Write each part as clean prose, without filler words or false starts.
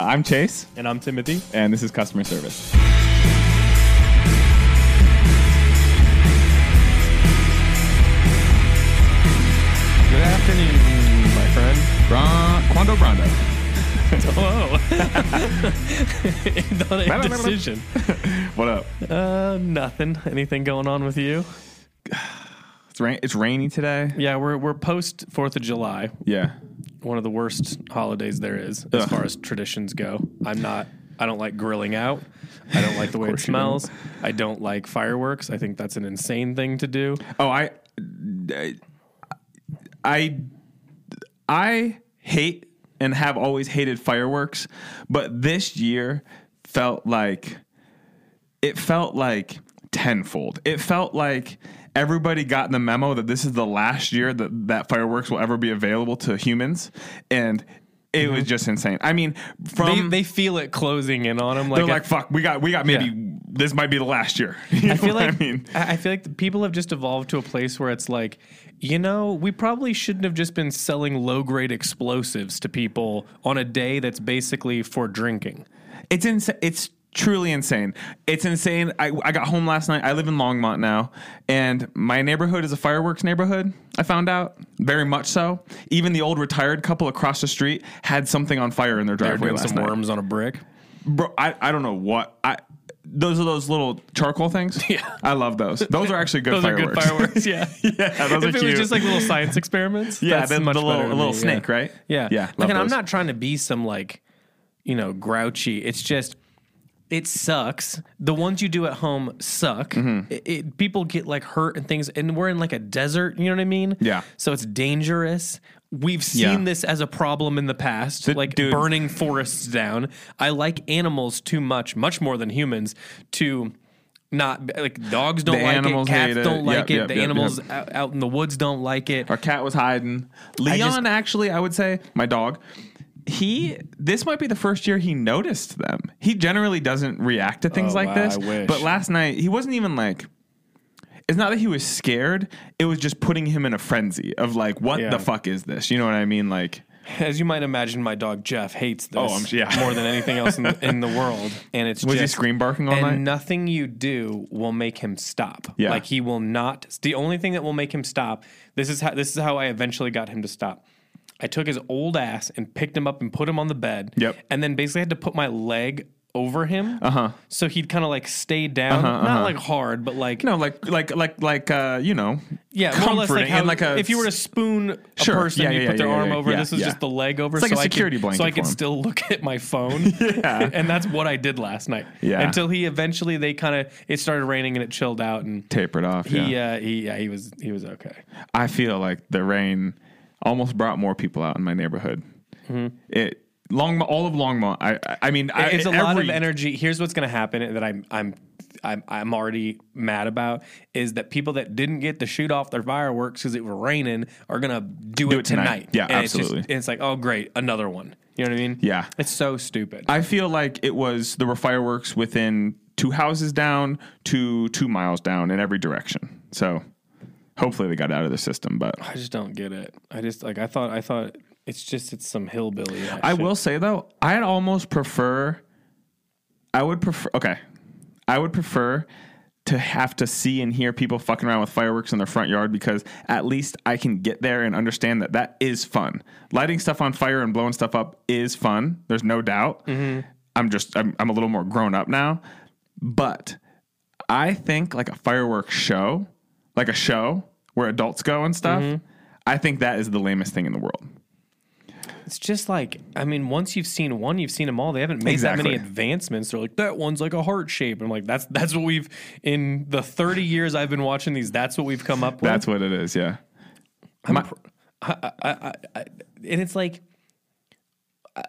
I'm Chase. And I'm Timothy. And this is Customer Service. Good afternoon, my friend. Quando Brando. Hello. Not a decision. What up? Nothing. Anything going on with you? It's rainy today. Yeah, we're post 4th of July. Yeah. One of the worst holidays there is as far as traditions go. I don't like grilling out. I don't like the way it smells. I don't like fireworks. I think that's an insane thing to do. Oh, I hate and have always hated fireworks, but this year felt like tenfold. It felt like everybody got the memo that this is the last year that fireworks will ever be available to humans, and it was just insane. I mean, they feel it closing in on them. Like they're like, "Fuck, we got maybe this might be the last year." I feel like people have just evolved to a place where it's like, you know, we probably shouldn't have just been selling low-grade explosives to people on a day that's basically for drinking. It's insane. Truly insane. It's insane. I got home last night. I live in Longmont now, and my neighborhood is a fireworks neighborhood, I found out. Very much so. Even the old retired couple across the street had something on fire in their driveway last night. They were doing some worms on a brick. Bro, I don't know what. Those are those little charcoal things. Yeah. I love those. Those are actually good fireworks. Those are good fireworks, yeah. Those are cute. It was just like little science experiments. Yeah, that's much better. A little snake, right? Yeah. Yeah. Look, and I'm not trying to be some, like, you know, grouchy. It's just... it sucks. The ones you do at home suck. Mm-hmm. People get like hurt and things, and we're in like a desert. You know what I mean? Yeah. So it's dangerous. We've seen this as a problem in the past, burning forests down. I like animals too much more than humans to not like dogs don't like it. Cats don't like it. The animals out in the woods don't like it. Our cat was hiding. Leon, actually, I would say my dog. This might be the first year he noticed them. He generally doesn't react to things this. I wish. But last night, he wasn't even like, it's not that he was scared. It was just putting him in a frenzy of like, what the fuck is this? You know what I mean? Like, as you might imagine, my dog Jeff hates this more than anything else in the world. And it's was he scream barking all night? And nothing you do will make him stop. Yeah. Like he will not. The only thing that will make him stop. This is how I eventually got him to stop. I took his old ass and picked him up and put him on the bed. Yep. And then basically had to put my leg over him. Uh-huh. So he'd kind of like stay down. Uh-huh, not like hard, but like... no, like you know, comforting. More or less like how, if you were to spoon a person, you put their arm over. Yeah, this was just the leg over. It's like a security blanket. So I could still look at my phone. And that's what I did last night. Yeah. Until he eventually, it started raining and it chilled out and... tapered off, he was okay. I feel like the rain... almost brought more people out in my neighborhood. Mm-hmm. All of Longmont. It's a lot of energy. Here's what's going to happen that I'm already mad about is that people that didn't get to shoot off their fireworks because it was raining are going to do it tonight. Yeah, and absolutely. It's like, oh great, another one. You know what I mean? Yeah, it's so stupid. I feel like there were fireworks within two houses down to 2 miles down in every direction. So. Hopefully they got out of the system, but I just don't get it. I just I thought it's some hillbilly action. I will say though, I would prefer to have to see and hear people fucking around with fireworks in their front yard because at least I can get there and understand that is fun. Lighting stuff on fire and blowing stuff up is fun. There's no doubt. Mm-hmm. I'm a little more grown up now, but I think like a fireworks show. Like a show where adults go and stuff, mm-hmm. I think that is the lamest thing in the world. It's just like, I mean, once you've seen one, you've seen them all. They haven't made that many advancements. They're like, that one's like a heart shape. I'm like, that's what we've, in the 30 years I've been watching these, that's what we've come up with. That's what it is, yeah. And it's like,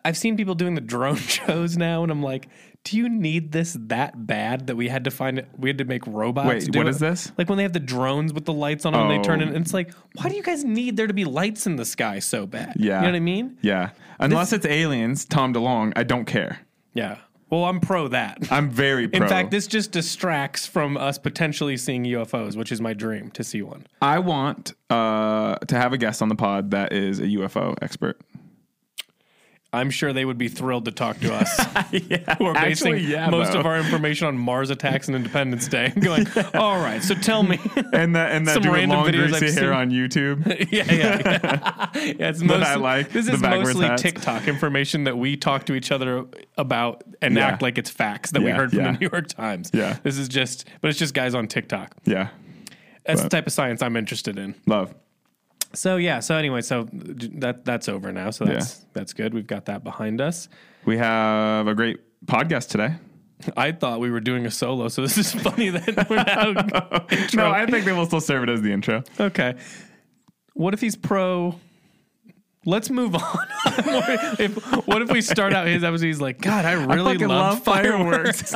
I've seen people doing the drone shows now, and I'm like, do you need this that bad that we had to find it? We had to make robots. Wait, do what it? Is this? Like when they have the drones with the lights on them, and they turn it. And it's like, why do you guys need there to be lights in the sky so bad? Yeah. You know what I mean? Yeah. Unless it's aliens, Tom DeLonge, I don't care. Yeah. Well, I'm pro that. I'm very pro. In fact, this just distracts from us potentially seeing UFOs, which is my dream to see one. I want to have a guest on the pod that is a UFO expert. I'm sure they would be thrilled to talk to us. We're basing most of our information on Mars attacks and Independence Day. Going, all right, so tell me. And that dude with long greasy hair on YouTube. It's mostly, I like this is mostly hats. TikTok information that we talk to each other about and act like it's facts that we heard from the New York Times. Yeah. This is just, but it's just guys on TikTok. Yeah. That's the type of science I'm interested in. Love. So, yeah. So, anyway, so that's over now. So, that's good. We've got that behind us. We have a great podcast today. I thought we were doing a solo, so this is funny that we're now intro. No, I think they will still serve it as the intro. Okay. What if he's pro... Let's move on. What if we start out his episode? He's like, God, I really love fireworks.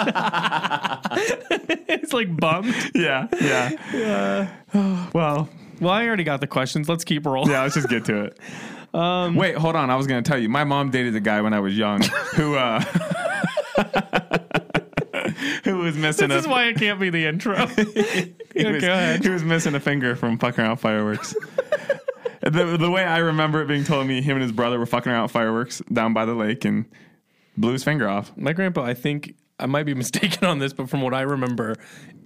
It's like bummed. Yeah. Well, I already got the questions. Let's keep rolling. Yeah, let's just get to it. Wait, hold on. I was going to tell you. My mom dated a guy when I was young who... Who was missing? This is why it can't be the intro. Go ahead. He was missing a finger from fucking around fireworks. The way I remember it being told me, him and his brother were fucking around fireworks down by the lake and blew his finger off. My grandpa, I think I might be mistaken on this, but from what I remember,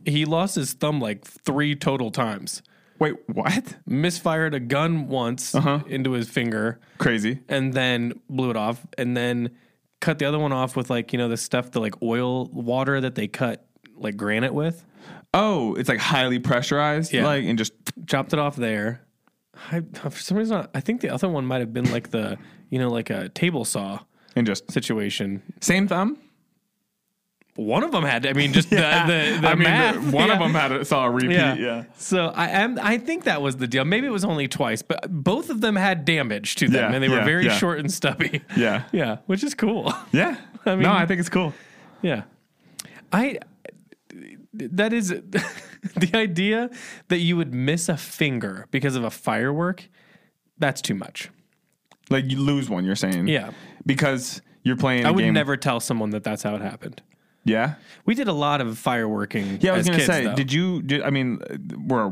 he lost his thumb like 3 total times. Wait, what? Misfired a gun once into his finger. Crazy. And then blew it off. And then cut the other one off with like, you know, the stuff, the like oil water that they cut like granite with. Oh, it's like highly pressurized. Yeah. Like, and just chopped it off there. For some reason, I think the other one might have been like the, you know, like a table saw and just situation. Same thumb? One of them had, I mean, just one of them had saw a repeat. Yeah. So I think that was the deal. Maybe it was only twice, but both of them had damage to them, and they were very short and stubby. Yeah, which is cool. Yeah. I mean, no, I think it's cool. Yeah. That is the idea that you would miss a finger because of a firework. That's too much. Like you lose one, you're saying? Yeah. Because you're playing a game. I would never tell someone that that's how it happened. Yeah. We did a lot of fireworking. Yeah, I was going to say, though.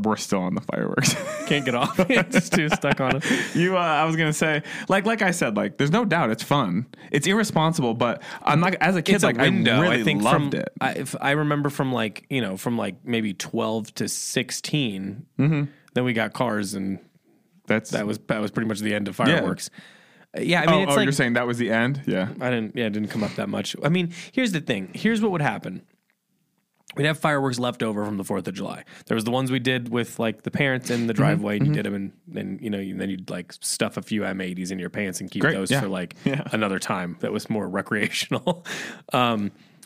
We're still on the fireworks. Can't get off. It's too stuck on it. I was going to say, like I said, like there's no doubt it's fun. It's irresponsible, but I'm not as a kid it's like a window, I really loved it. I remember from maybe 12 to 16, then we got cars and that was pretty much the end of fireworks. Yeah. Yeah, I mean, it's like... Oh, you're saying that was the end? Yeah. It didn't come up that much. I mean, here's the thing. Here's what would happen. We'd have fireworks left over from the 4th of July. There was the ones we did with, like, the parents in the driveway. And you did them, and then you'd, like, stuff a few M80s in your pants and keep those for, like, another time. That was more recreational.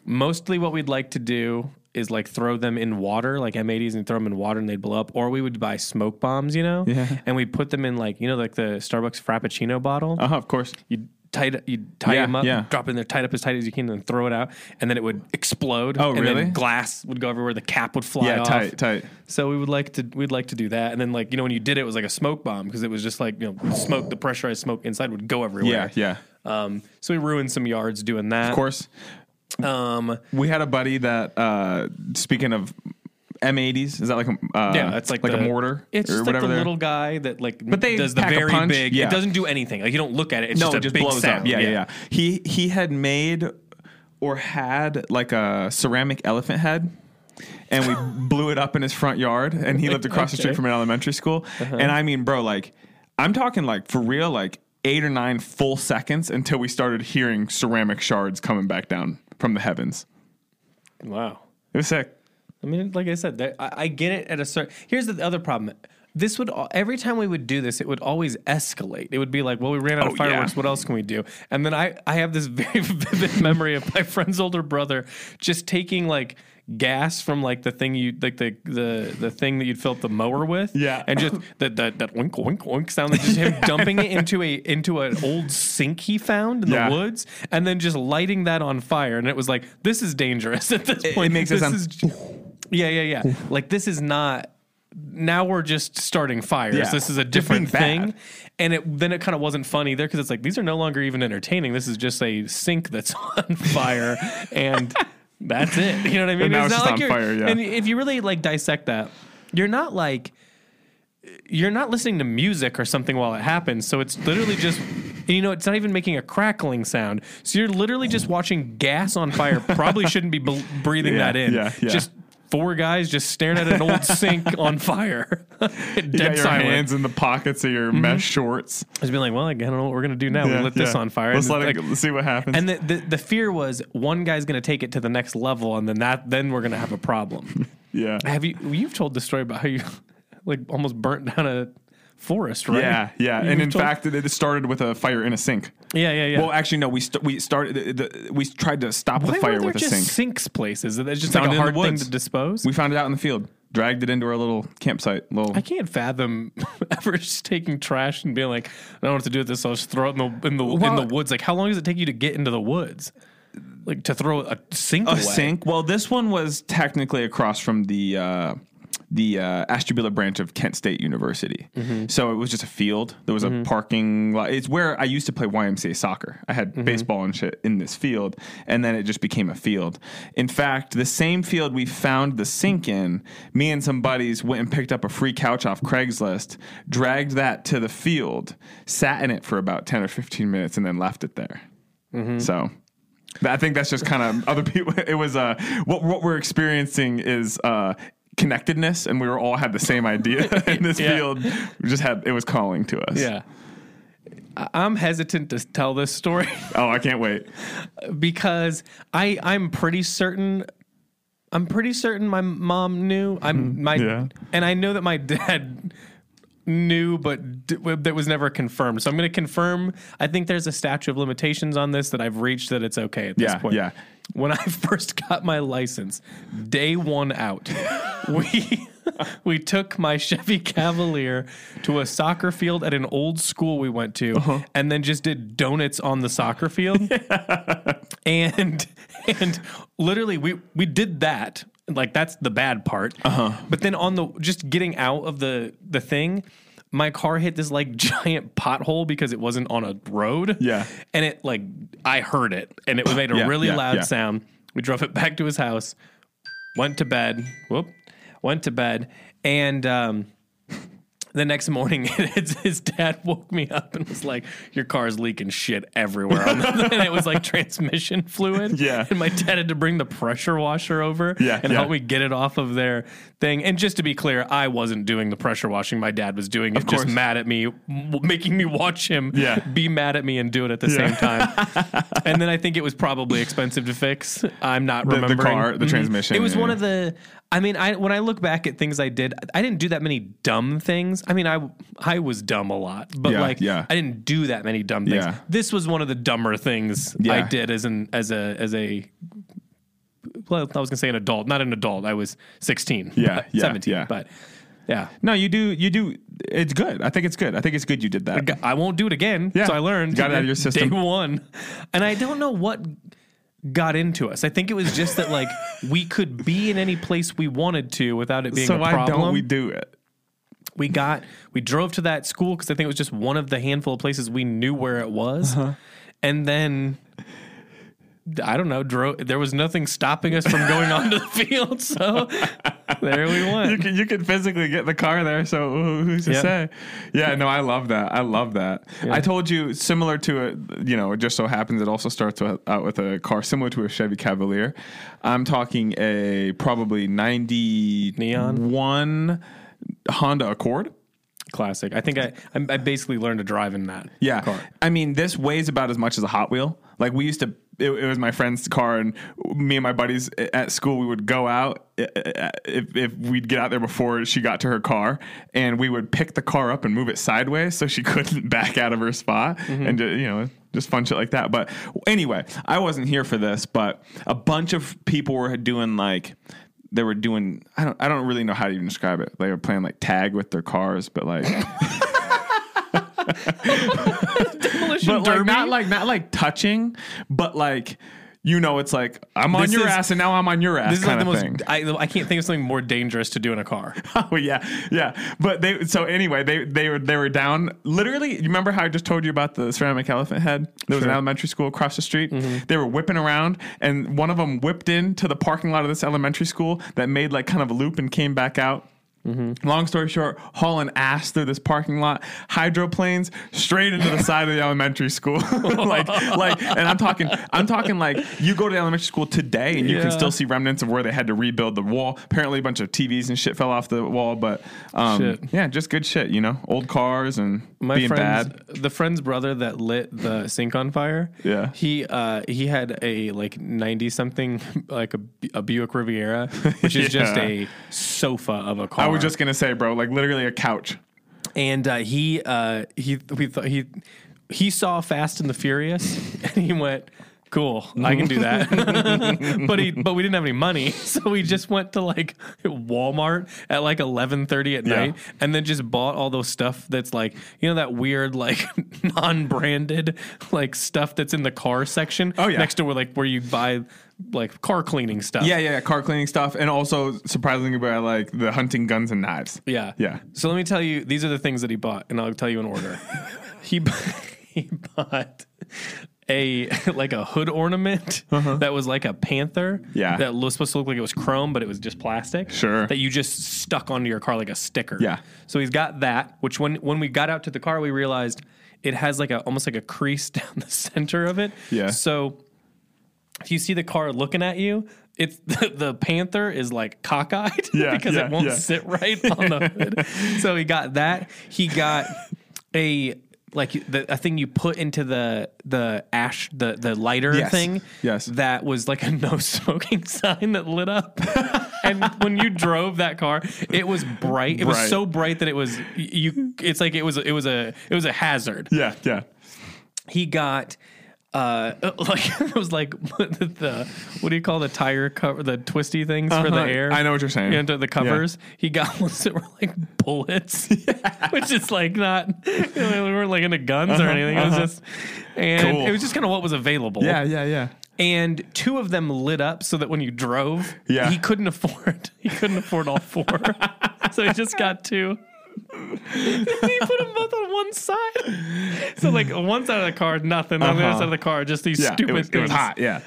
Mostly what we'd like to do is, like, throw them in water, like M80s, and throw them in water, and they'd blow up. Or we would buy smoke bombs, you know? Yeah. And we'd put them in, like, you know, like the Starbucks Frappuccino bottle? Uh-huh, of course. You'd tie them up, drop it in there, tie it up as tight as you can, and then throw it out. And then it would explode. Oh, really? And then glass would go everywhere. The cap would fly off. Yeah, tight. So we'd like to do that. And then, like, you know, when you did it, it was like a smoke bomb because it was just like, you know, smoke, the pressurized smoke inside would go everywhere. Yeah. So we ruined some yards doing that. Of course. We had a buddy that, speaking of M80s, is that like it's like a mortar? It's just like the little guy that like does the very big. Yeah. It doesn't do anything. Like you don't look at it. It's no, it just blows up. Yeah. He had made or had like a ceramic elephant head. And we blew it up in his front yard. And he lived across the street from an elementary school. And I mean, bro, like I'm talking like for real, like 8 or 9 full seconds until we started hearing ceramic shards coming back down from the heavens. Wow. It was sick. I mean, like I said, I get it at a certain... Here's the other problem. This would... Every time we would do this, it would always escalate. It would be like, well, we ran out of fireworks. Yeah. What else can we do? And then I have this very vivid memory of my friend's older brother just taking, like... gas from like the thing you like the thing that you'd fill up the mower with, and just that wink wink wink sound that just him dumping it into an old sink he found in the woods, and then just lighting that on fire, and it was like this is dangerous at this point. It makes it sound like this is not. Now we're just starting fires. Yeah. This is a different thing. And it kind of wasn't funny there because it's like these are no longer even entertaining. This is just a sink that's on fire and. That's it. You know what I mean? It's not like you're on fire, and if you really like dissect that, you're not listening to music or something while it happens. So it's literally just And you know, it's not even making a crackling sound. So you're literally just watching gas on fire. Probably shouldn't be breathing that in. Yeah, yeah. Just four guys just staring at an old sink on fire. Dead you got your silent. Hands in the pockets of your mesh shorts. I was being like, well, I don't know what we're going to do now. Yeah, we lit this on fire. Let's let it, let's see what happens. And the fear was one guy's going to take it to the next level, and then we're going to have a problem. Yeah. You've told the story about how you like almost burnt down a forest, right? Yeah, yeah. And in fact, it started with a fire in a sink. Yeah, yeah, yeah. Well, actually, no. We tried to stop the fire with a sink. Why were there just sinks places? It's just like a hard thing to dispose. We found it out in the field. Dragged it into our little campsite. I can't fathom ever just taking trash and being like, I don't know what to do with this. So I'll just throw it in the woods. Like, how long does it take you to get into the woods? Like to throw a sink away? A sink? Well, this one was technically across from the Ashtabula branch of Kent State University. Mm-hmm. So it was just a field. There was a parking lot. It's where I used to play YMCA soccer. I had baseball and shit in this field, and then it just became a field. In fact, the same field we found the sink in, me and some buddies went and picked up a free couch off Craigslist, dragged that to the field, sat in it for about 10 or 15 minutes, and then left it there. Mm-hmm. So I think that's just kind of other people. It was what we're experiencing is connectedness, and we were all had the same idea in this field. We just had, it was calling to us. Yeah. I'm hesitant to tell this story. Oh, I can't wait. Because I'm pretty certain my mom knew. And I know that my dad knew, but that was never confirmed. So I'm going to confirm. I think there's a statute of limitations on this that I've reached, that it's okay at this point. Yeah. When I first got my license, day one out, we took my Chevy Cavalier to a soccer field at an old school we went to, and then just did donuts on the soccer field. Yeah. And literally we did that. Like, that's the bad part. But then on the just getting out of the thing, my car hit this like giant pothole because it wasn't on a road. Yeah. And it like, I heard it, and it made a really loud sound. We drove it back to his house, went to bed. And the next morning, his dad woke me up and was like, your car's leaking shit everywhere. And it was like transmission fluid. Yeah. And my dad had to bring the pressure washer over and help me get it off of their thing. And just to be clear, I wasn't doing the pressure washing. My dad was doing it, just mad at me, making me watch him be mad at me and do it at the same time. And then I think it was probably expensive to fix. I'm not remembering. The car, the transmission. It was one of the... I mean, when I look back at things I did, I didn't do that many dumb things. I mean, I was dumb a lot, but I didn't do that many dumb things. Yeah. This was one of the dumber things I did well, I was gonna say an adult, not an adult. I was 16, 17, but yeah. No, you do. It's good. I think it's good. You did that. I won't do it again. Yeah. So I learned. Got it out of your system. Day one, and I don't know what got into us. I think it was just that, like, we could be in any place we wanted to without it being a problem. So why don't we do it? We drove to that school because I think it was just one of the handful of places we knew where it was. And then, I don't know, there was nothing stopping us from going onto the field, so there we went. You could physically get the car there, so who's to say? Yeah, no, I love that. Yeah. I told you, similar to it just so happens it also starts out with a car similar to a Chevy Cavalier. I'm talking a probably 91 Neon Honda Accord. Classic. I think I basically learned to drive in that car. I mean, this weighs about as much as a Hot Wheel. Like, we used to... It was my friend's car, and me and my buddies at school, we would go out if we'd get out there before she got to her car, and we would pick the car up and move it sideways so she couldn't back out of her spot, and just fun shit like that. But anyway, I wasn't here for this, but a bunch of people were doing like... They were doing... I don't really know how to even describe it. They were playing like tag with their cars, but like... Demolition derby? Like, not like touching, but like, it's like, I'm on your ass and now I'm on your ass. This is like the most... I can't think of something more dangerous to do in a car. Oh yeah. But they were down. Literally, you remember how I just told you about the ceramic elephant head? There was an elementary school across the street. They were whipping around, and one of them whipped into the parking lot of this elementary school that made like kind of a loop and came back out. Mm-hmm. Long story short, hauling ass through this parking lot, hydroplanes straight into the side of the elementary school. And I'm talking like you go to elementary school today and you can still see remnants of where they had to rebuild the wall. Apparently a bunch of TVs and shit fell off the wall, but yeah, just good shit, you know, old cars and bad. The friend's brother that lit the sink on fire. Yeah. He had a like 90 something, like a Buick Riviera, which is just a sofa of a car. I was just gonna say, bro, like literally a couch. And he saw Fast and the Furious, and he went, "Cool, I can do that." But we didn't have any money, so we just went to like Walmart at like 11:30 at night, and then just bought all those stuff that's like, you know, that weird like non-branded like stuff that's in the car section next to where you buy like car cleaning stuff. Yeah, car cleaning stuff, and also surprisingly by like the hunting guns and knives. Yeah. So let me tell you, these are the things that he bought, and I'll tell you in order. He bought a hood ornament that was like a panther that was supposed to look like it was chrome, but it was just plastic. Sure. That you just stuck onto your car like a sticker. Yeah. So he's got that, which when we got out to the car, we realized it has like almost like a crease down the center of it. Yeah. So if you see the car looking at you, it's the panther is like cockeyed because it won't sit right on the hood. So he got that. He got a thing you put into the ash, the lighter thing. Yes. That was like a no smoking sign that lit up. And when you drove that car, it was bright. It was so bright that it was It's like it was a hazard. Yeah. He got. It was like the what do you call the tire cover, the twisty things for the air? I know what you're saying. You know, the covers. Yeah. He got ones that were like bullets, which is like not, you know, we weren't like into guns or anything. It was just, and cool. It was just kind of what was available. Yeah. And two of them lit up so that when you drove, he couldn't afford all four. So he just got two. He put them both on one side. So like on one side of the car, nothing. On the other side of the car, just these stupid things. It was hot, I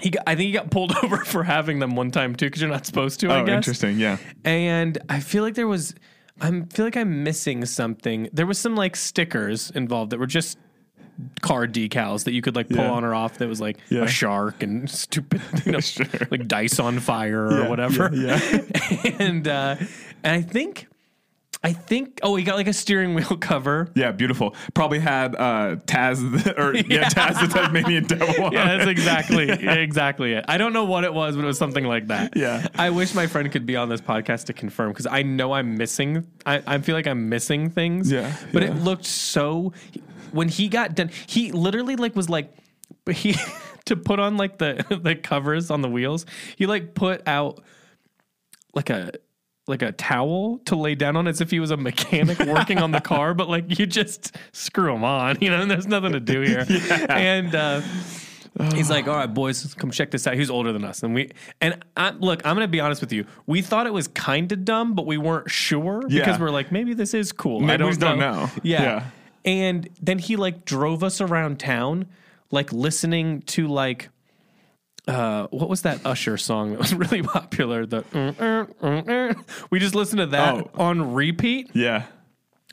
think he got pulled over for having them one time too, because you're not supposed to, I guess. Oh, interesting, yeah. And I feel like I'm missing something. There was some like stickers involved that were just car decals that you could like pull on or off that was like a shark and stupid, you know, like dice on fire or whatever. Yeah. And I think. Oh, he got like a steering wheel cover. Yeah, beautiful. Probably had Taz the Tasmanian Devil. On that's exactly it. I don't know what it was, but it was something like that. Yeah. I wish my friend could be on this podcast to confirm, because I know I'm missing. I feel like I'm missing things. Yeah. But it looked so. When he got done, he literally like was like he to put on like the covers on the wheels. He like put out like a towel to lay down on as if he was a mechanic working on the car, but like you just screw him on, you know, and there's nothing to do here. And he's like, "All right, boys, come check this out." He's older than us. I'm going to be honest with you. We thought it was kind of dumb, but we weren't sure because we're like, maybe this is cool. Maybe we don't know. Yeah. And then he like drove us around town, like listening to like, what was that Usher song that was really popular? We just listened to that on repeat. Yeah.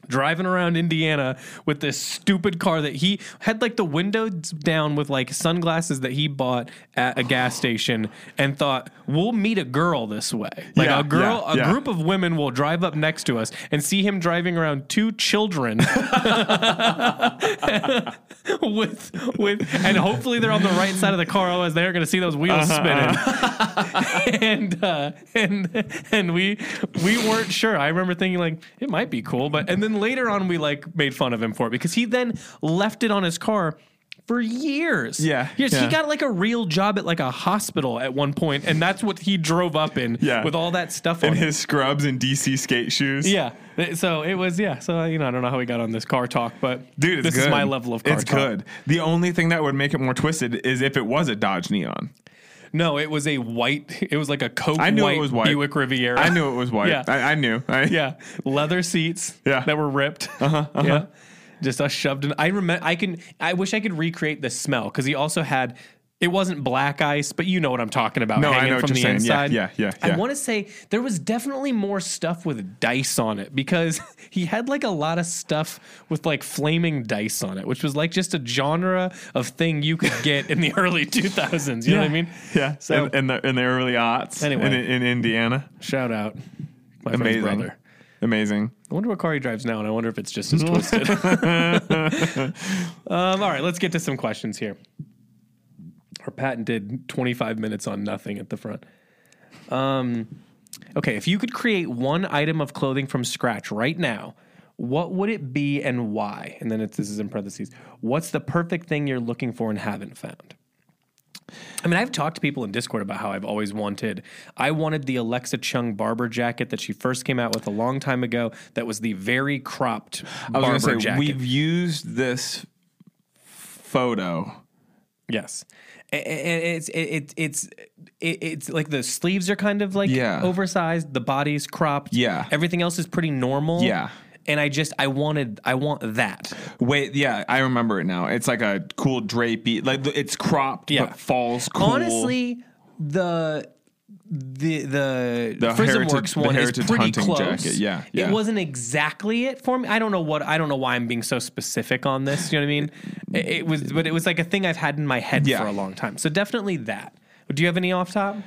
Driving around Indiana with this stupid car that he had like the windows down with like sunglasses that he bought at a gas station and thought, we'll meet a girl this way. Like a group of women will drive up next to us and see him driving around two children with and hopefully they're on the right side of the car, otherwise they're going to see those wheels spinning. And we weren't sure. I remember thinking like, it might be cool, and then later on, we like made fun of him for it because he then left it on his car for years. He got like a real job at like a hospital at one point, and that's what he drove up in with all that stuff on. And his scrubs and DC skate shoes. Yeah. So it was, So, you know, I don't know how we got on this car talk, but dude, it's this good. Is my level of car talk. It's good. The only thing that would make it more twisted is if it was a Dodge Neon. No, it was a white. It was like a coke white Buick Riviera. I knew it was white. Yeah. I knew. Leather seats that were ripped. Yeah. Just us shoved in. I wish I could recreate the smell, because he also had It wasn't black ice, but you know what I'm talking about. No, hanging I know from what you're the saying. Inside. Yeah. I want to say there was definitely more stuff with dice on it because he had like a lot of stuff with like flaming dice on it, which was like just a genre of thing you could get in the early 2000s. You know what I mean? Yeah. So in the early aughts. Anyway, in Indiana. Shout out, my amazing friend's brother. Amazing. I wonder what car he drives now, and I wonder if it's just as twisted. All right, let's get to some questions here. Our patented 25 minutes on nothing at the front. Okay, if you could create one item of clothing from scratch right now, what would it be and why? And then this is in parentheses. What's the perfect thing you're looking for and haven't found? I mean, I've talked to people in Discord about how I've always wanted. I wanted the Alexa Chung barber jacket that she first came out with a long time ago that was the very cropped barber jacket. I was going to say, we've used this photo. Yes. And it's like the sleeves are kind of like oversized, the body's cropped, everything else is pretty normal, and I want that. Wait, I remember it now. It's like a cool drapey, like it's cropped but falls cool. Honestly, the Frismworks one is pretty close. Jacket. Yeah, it wasn't exactly it for me. I don't know why I'm being so specific on this. You know what I mean? It was like a thing I've had in my head for a long time. So definitely that. Do you have any off top?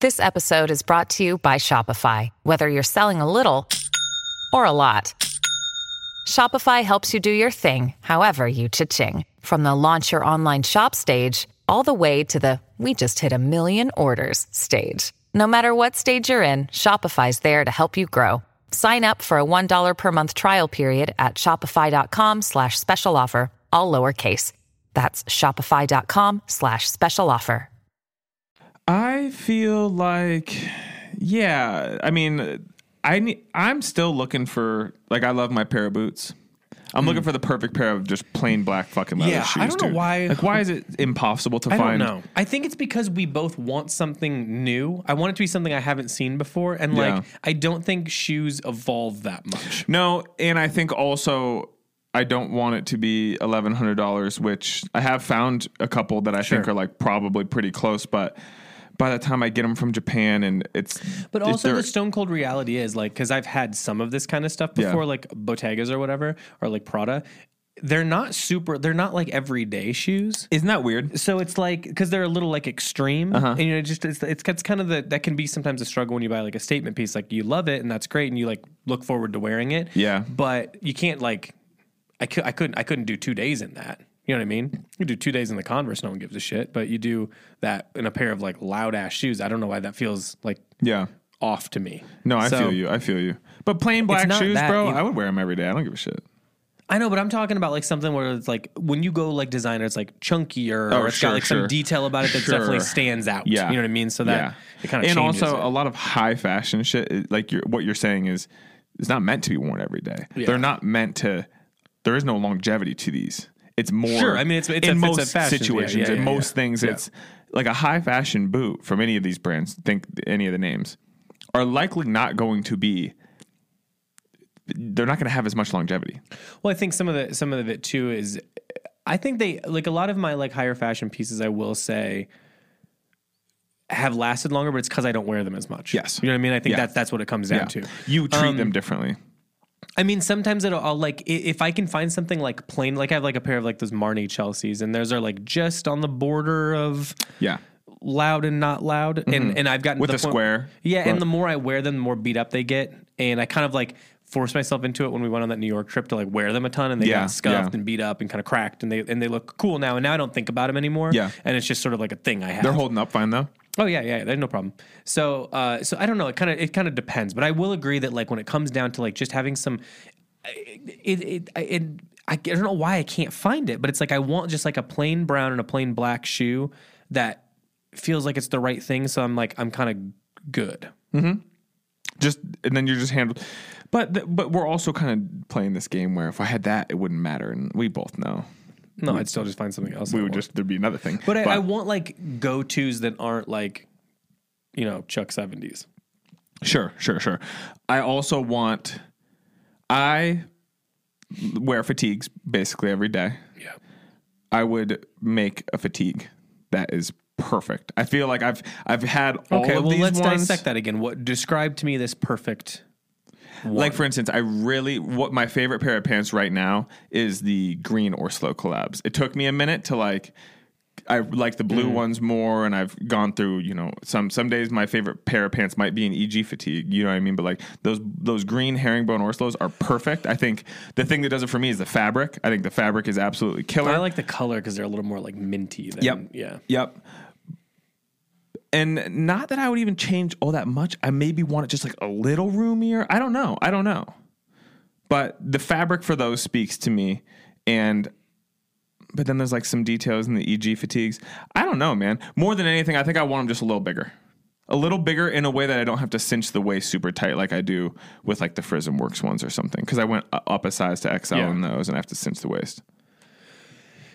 This episode is brought to you by Shopify. Whether you're selling a little or a lot, Shopify helps you do your thing, however you cha-ching. From the launch your online shop stage, all the way to the we just hit 1 million orders stage. No matter what stage you're in, Shopify's there to help you grow. Sign up for a $1 per month trial period at shopify.com/special offer, all lowercase. That's shopify.com/special offer. I feel like, I'm still looking for, like, I love my pair of boots. I'm looking for the perfect pair of just plain black fucking leather shoes. I don't know why. Like, why is it impossible to find? I don't know. I think it's because we both want something new. I want it to be something I haven't seen before, and I don't think shoes evolve that much. No, and I think also I don't want it to be $1,100, which I have found a couple that I think are like probably pretty close, but by the time I get them from Japan and it's... But also the stone cold reality is like, because I've had some of this kind of stuff before, like Bottegas or whatever, or like Prada. They're not like everyday shoes. Isn't that weird? So it's like, because they're a little like extreme. And you know, it's kind of that can be sometimes a struggle when you buy like a statement piece. Like you love it and that's great and you like look forward to wearing it. Yeah. But you can't like, I couldn't do 2 days in that. You know what I mean? You do 2 days in the Converse, no one gives a shit, but you do that in a pair of like loud-ass shoes. I don't know why that feels like off to me. No, I feel you. But plain black shoes, bro, I would wear them every day. I don't give a shit. I know, but I'm talking about like something where it's like when you go like designer, it's like chunkier or it's got like some detail about it that definitely stands out. Yeah. You know what I mean? So that it kind of changes. And also a lot of high fashion shit, like what you're saying is it's not meant to be worn every day. Yeah. They're not meant to, there is no longevity to these. It's more. Sure, I mean, in most situations, in most things, it's like a high fashion boot from any of these brands. Think any of the names are likely not going to be. They're not going to have as much longevity. Well, I think some of it too is, I think they like a lot of my like higher fashion pieces. I will say have lasted longer, but it's because I don't wear them as much. Yes, you know what I mean. I think that's what it comes down to. You treat them differently. I mean, sometimes I'll like, if I can find something like plain, like I have like a pair of like those Marni Chelseas and those are like just on the border of loud and not loud. Mm-hmm. And I've gotten with a square. Yeah. But. And the more I wear them, the more beat up they get. And I kind of like forced myself into it when we went on that New York trip to like wear them a ton and they got scuffed and beat up and kind of cracked and they look cool now. And now I don't think about them anymore. Yeah. And it's just sort of like a thing I have. They're holding up fine though. Oh yeah, there's no problem. So I don't know. It kind of depends, but I will agree that like when it comes down to like just having some, I don't know why I can't find it, but it's like I want just like a plain brown and a plain black shoe that feels like it's the right thing. So I'm like I'm kind of good. Mm-hmm. Just and then you're just handled, but we're also kind of playing this game where if I had that, it wouldn't matter, and we both know. No, I'd still just find something else. There'd be another thing. But I want like go-tos that aren't like, you know, Chuck 70s. Sure. I also want, I wear fatigues basically every day. Yeah. I would make a fatigue that is perfect. I feel like I've had all of these ones. Okay, well, let's dissect that again. Describe to me this perfect one. Like, for instance, what my favorite pair of pants right now is the green Orslo collabs. It took me a minute to like... I like the blue ones more, and I've gone through, you know, some days my favorite pair of pants might be an EG fatigue, you know what I mean? But like those green herringbone Orslos are perfect. I think the thing that does it for me is the fabric. I think the fabric is absolutely killer. I like the color because they're a little more like minty. Yep. And not that I would even change all that much. I maybe want it just like a little roomier. I don't know. But the fabric for those speaks to me, but then there's like some details in the EG fatigues. I don't know, man. More than anything, I think I want them just a little bigger in a way that I don't have to cinch the waist super tight like I do with like the Frismworks ones or something. Because I went up a size to XL on those, and I have to cinch the waist.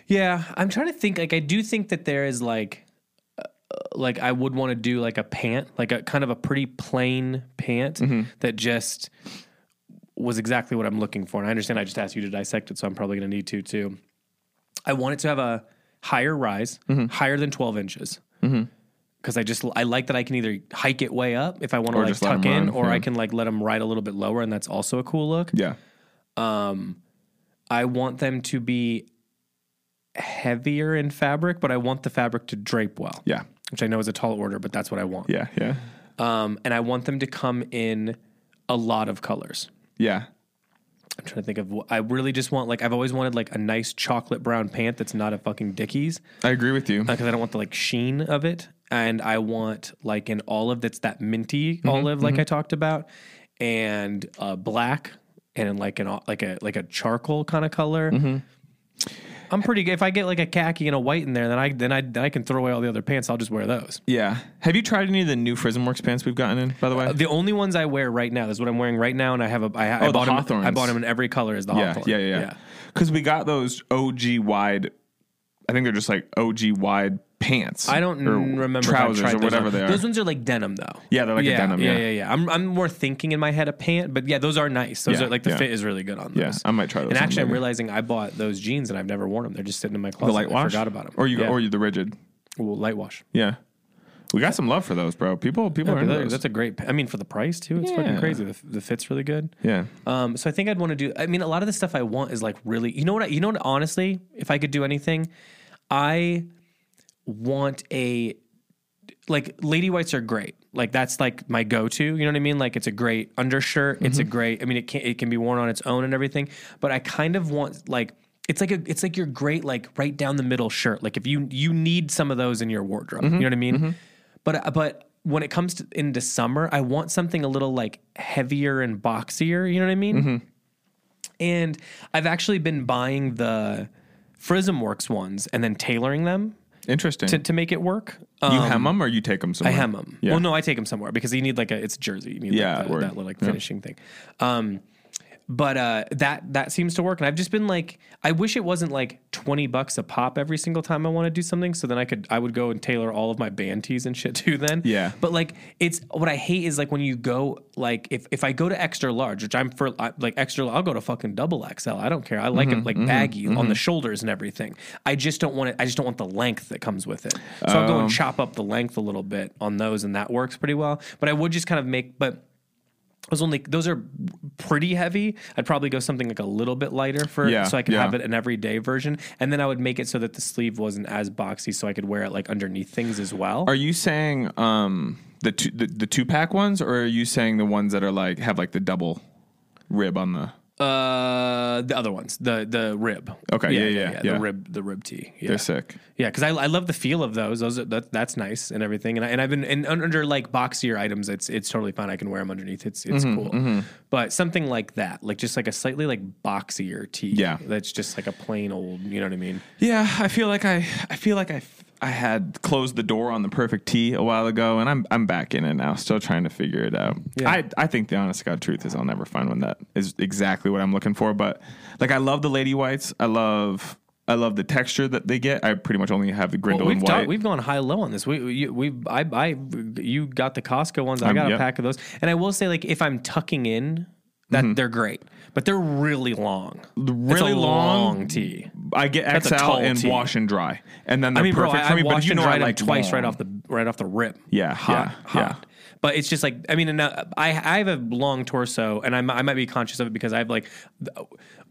Yeah, I'm trying to think. Like, I do think that there is like I would want to do like a pant, like a kind of a pretty plain pant that just was exactly what I'm looking for. And I understand I just asked you to dissect it, so I'm probably going to need to too. I want it to have a higher rise, higher than 12 inches. Because I like that I can either hike it way up if I want to like tuck in, or I can like let them ride a little bit lower, and that's also a cool look. Yeah. I want them to be heavier in fabric, but I want the fabric to drape well. Yeah. Which I know is a tall order, but that's what I want. Yeah, yeah. And I want them to come in a lot of colors. Yeah. I'm trying to think of. I really just want I've always wanted like a nice chocolate brown pant that's not a fucking Dickies. I agree with you because I don't want the like sheen of it, and I want like an olive that's that minty olive like I talked about, and black, and like a charcoal kind of color. I'm pretty good. If I get like a khaki and a white in there, then I can throw away all the other pants. I'll just wear those. Yeah. Have you tried any of the new Frismworks pants we've gotten in? By the way, the only ones I wear right now is what I'm wearing right now, and I have I bought the Hawthorns. I bought them in every color. Is the Hawthorn? Yeah. Because we got those OG wide. I think they're just like OG wide pants. I don't remember trousers if I tried or whatever they are. Those ones are like denim though. Yeah, they're like a denim. Yeah. I'm more thinking in my head a pant, but yeah, those are nice. Those are like the fit is really good on those. Yeah, I might try those. And actually, I'm realizing I bought those jeans and I've never worn them. They're just sitting in my closet. The light wash. I forgot about them. Or the rigid. Well, light wash. Yeah, we got some love for those, bro. People are into those. That's a great. I mean, for the price too, it's fucking crazy. The fit's really good. Yeah. So I think I'd want to do. I mean, a lot of the stuff I want is like really. You know what? Honestly, if I could do anything, I want a Lady Whites are great. Like that's like my go-to, you know what I mean? Like it's a great undershirt. It's a great, I mean, it can be worn on its own and everything, but I kind of want it's like your great, like right down the middle shirt. Like if you need some of those in your wardrobe, you know what I mean? But when it comes into summer, I want something a little like heavier and boxier, you know what I mean? And I've actually been buying the Frismworks ones and then tailoring them. Interesting. To make it work. You hem them or you take them somewhere? I hem them. Yeah. Well, no, I take them somewhere because you need it's jersey. You need that little finishing thing. But that seems to work. And I've just been I wish it wasn't like $20 a pop every single time I want to do something. So then I would go and tailor all of my band tees and shit too then. Yeah. But it's what I hate is when you go, if I go to extra large, which I'm for extra, I'll go to fucking double XL. I don't care. I like it baggy on the shoulders and everything. I just don't want it. I just don't want the length that comes with it. So I'll go and chop up the length a little bit on those. And that works pretty well. But I would just kind of those are pretty heavy. I'd probably go something like a little bit lighter so I could have it an everyday version. And then I would make it so that the sleeve wasn't as boxy so I could wear it underneath things as well. Are you saying the two-pack ones, or are you saying the ones that are have the double rib on the... the other ones, the rib. Okay, yeah. The rib tee. Yeah. They're sick. Yeah, because I love the feel of those. That's nice and everything. And I've been under boxier items. It's totally fine. I can wear them underneath. It's cool. But something like that, just a slightly boxier tee. Yeah, that's just a plain old. You know what I mean? Yeah, I feel like I had closed the door on the perfect tee a while ago, and I'm back in it now, still trying to figure it out. Yeah. I think the honest to God truth is I'll never find one that is exactly what I'm looking for. But I love the Lady Whites. I love the texture that they get. I pretty much only have the Grindle and white. We've gone high low on this. You got the Costco ones. I got a pack of those, and I will say if I'm tucking in that they're great, but they're really long. Really long tee. I get XL and tee. Wash and dry, and then they're perfect for me. But you know, I like twice long. right off the rip. Yeah, hot. But it's just like, I mean, and I have a long torso, and I might be conscious of it because I have like,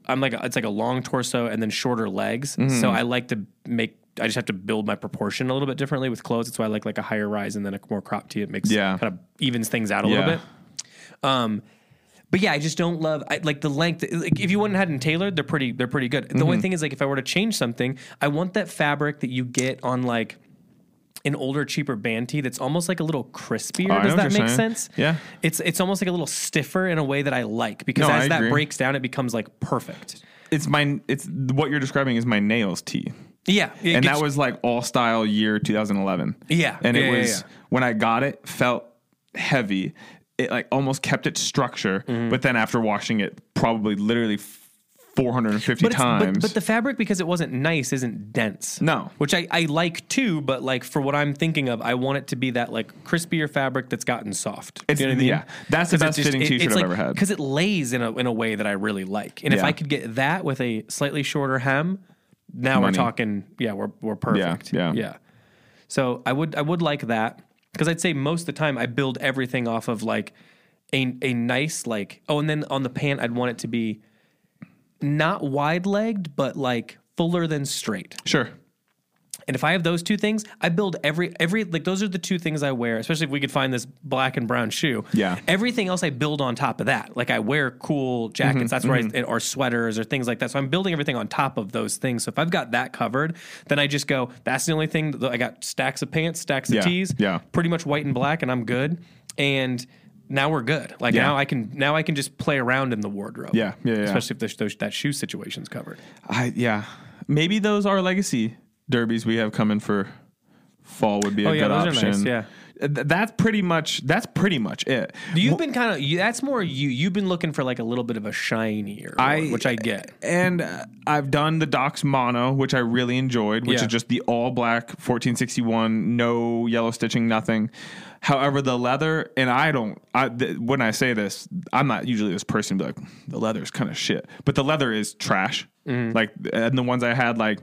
it's like a long torso and then shorter legs. Mm-hmm. So I like to make. I just have to build my proportion a little bit differently with clothes. That's why I like a higher rise and then a more crop tee. It makes kind of evens things out a little bit. But yeah, I just don't love like the length. Like, if you went ahead and tailored, they're pretty good. The only thing is like if I were to change something, I want that fabric that you get on like an older, cheaper band tee that's almost like a little crispier. Does that make sense? Yeah. It's almost like a little stiffer in a way that I like because as that breaks down, it becomes like perfect. It's what you're describing is my nails tee. Yeah. And that was like all style year 2011. Yeah. And it was when I got it, felt heavy. It like almost kept its structure, but then after washing it probably literally 450 times. But the fabric, because it wasn't nice, isn't dense. No. Which I like too, but like for what I'm thinking of, I want it to be that like crispier fabric that's gotten soft. You know what I mean? Yeah. That's the best fitting t-shirt I've ever had. Because it lays in a way that I really like. And if I could get that with a slightly shorter hem, now we're talking, we're perfect. Yeah. So I would like that. Because I'd say most of the time I build everything off of like a nice like, oh, and then on the pant I'd want it to be not wide-legged, but like fuller than straight. Sure. And if I have those two things, I build every like those are the two things I wear, especially if we could find this black and brown shoe. Yeah. Everything else I build on top of that. Like I wear cool jackets, that's where or sweaters or things like that. So I'm building everything on top of those things. So if I've got that covered, then I just go, that's the only thing that I got stacks of pants, stacks of tees, pretty much white and black, and I'm good. And now we're good. Like now I can just play around in the wardrobe. Yeah. Especially if that shoe situation's covered. Maybe those are legacy derbies we have coming for fall would be a good option. Nice, that's pretty much it. You've been kind of that's more you've been looking for like a little bit of a shinier one, which I get. And I've done the Docs mono, which I really enjoyed, which is just the all black 1461, no yellow stitching, nothing. However, the leather, and when I say this, I'm not usually this person to be like the leather is kind of shit, but the leather is trash. Like, and the ones I had like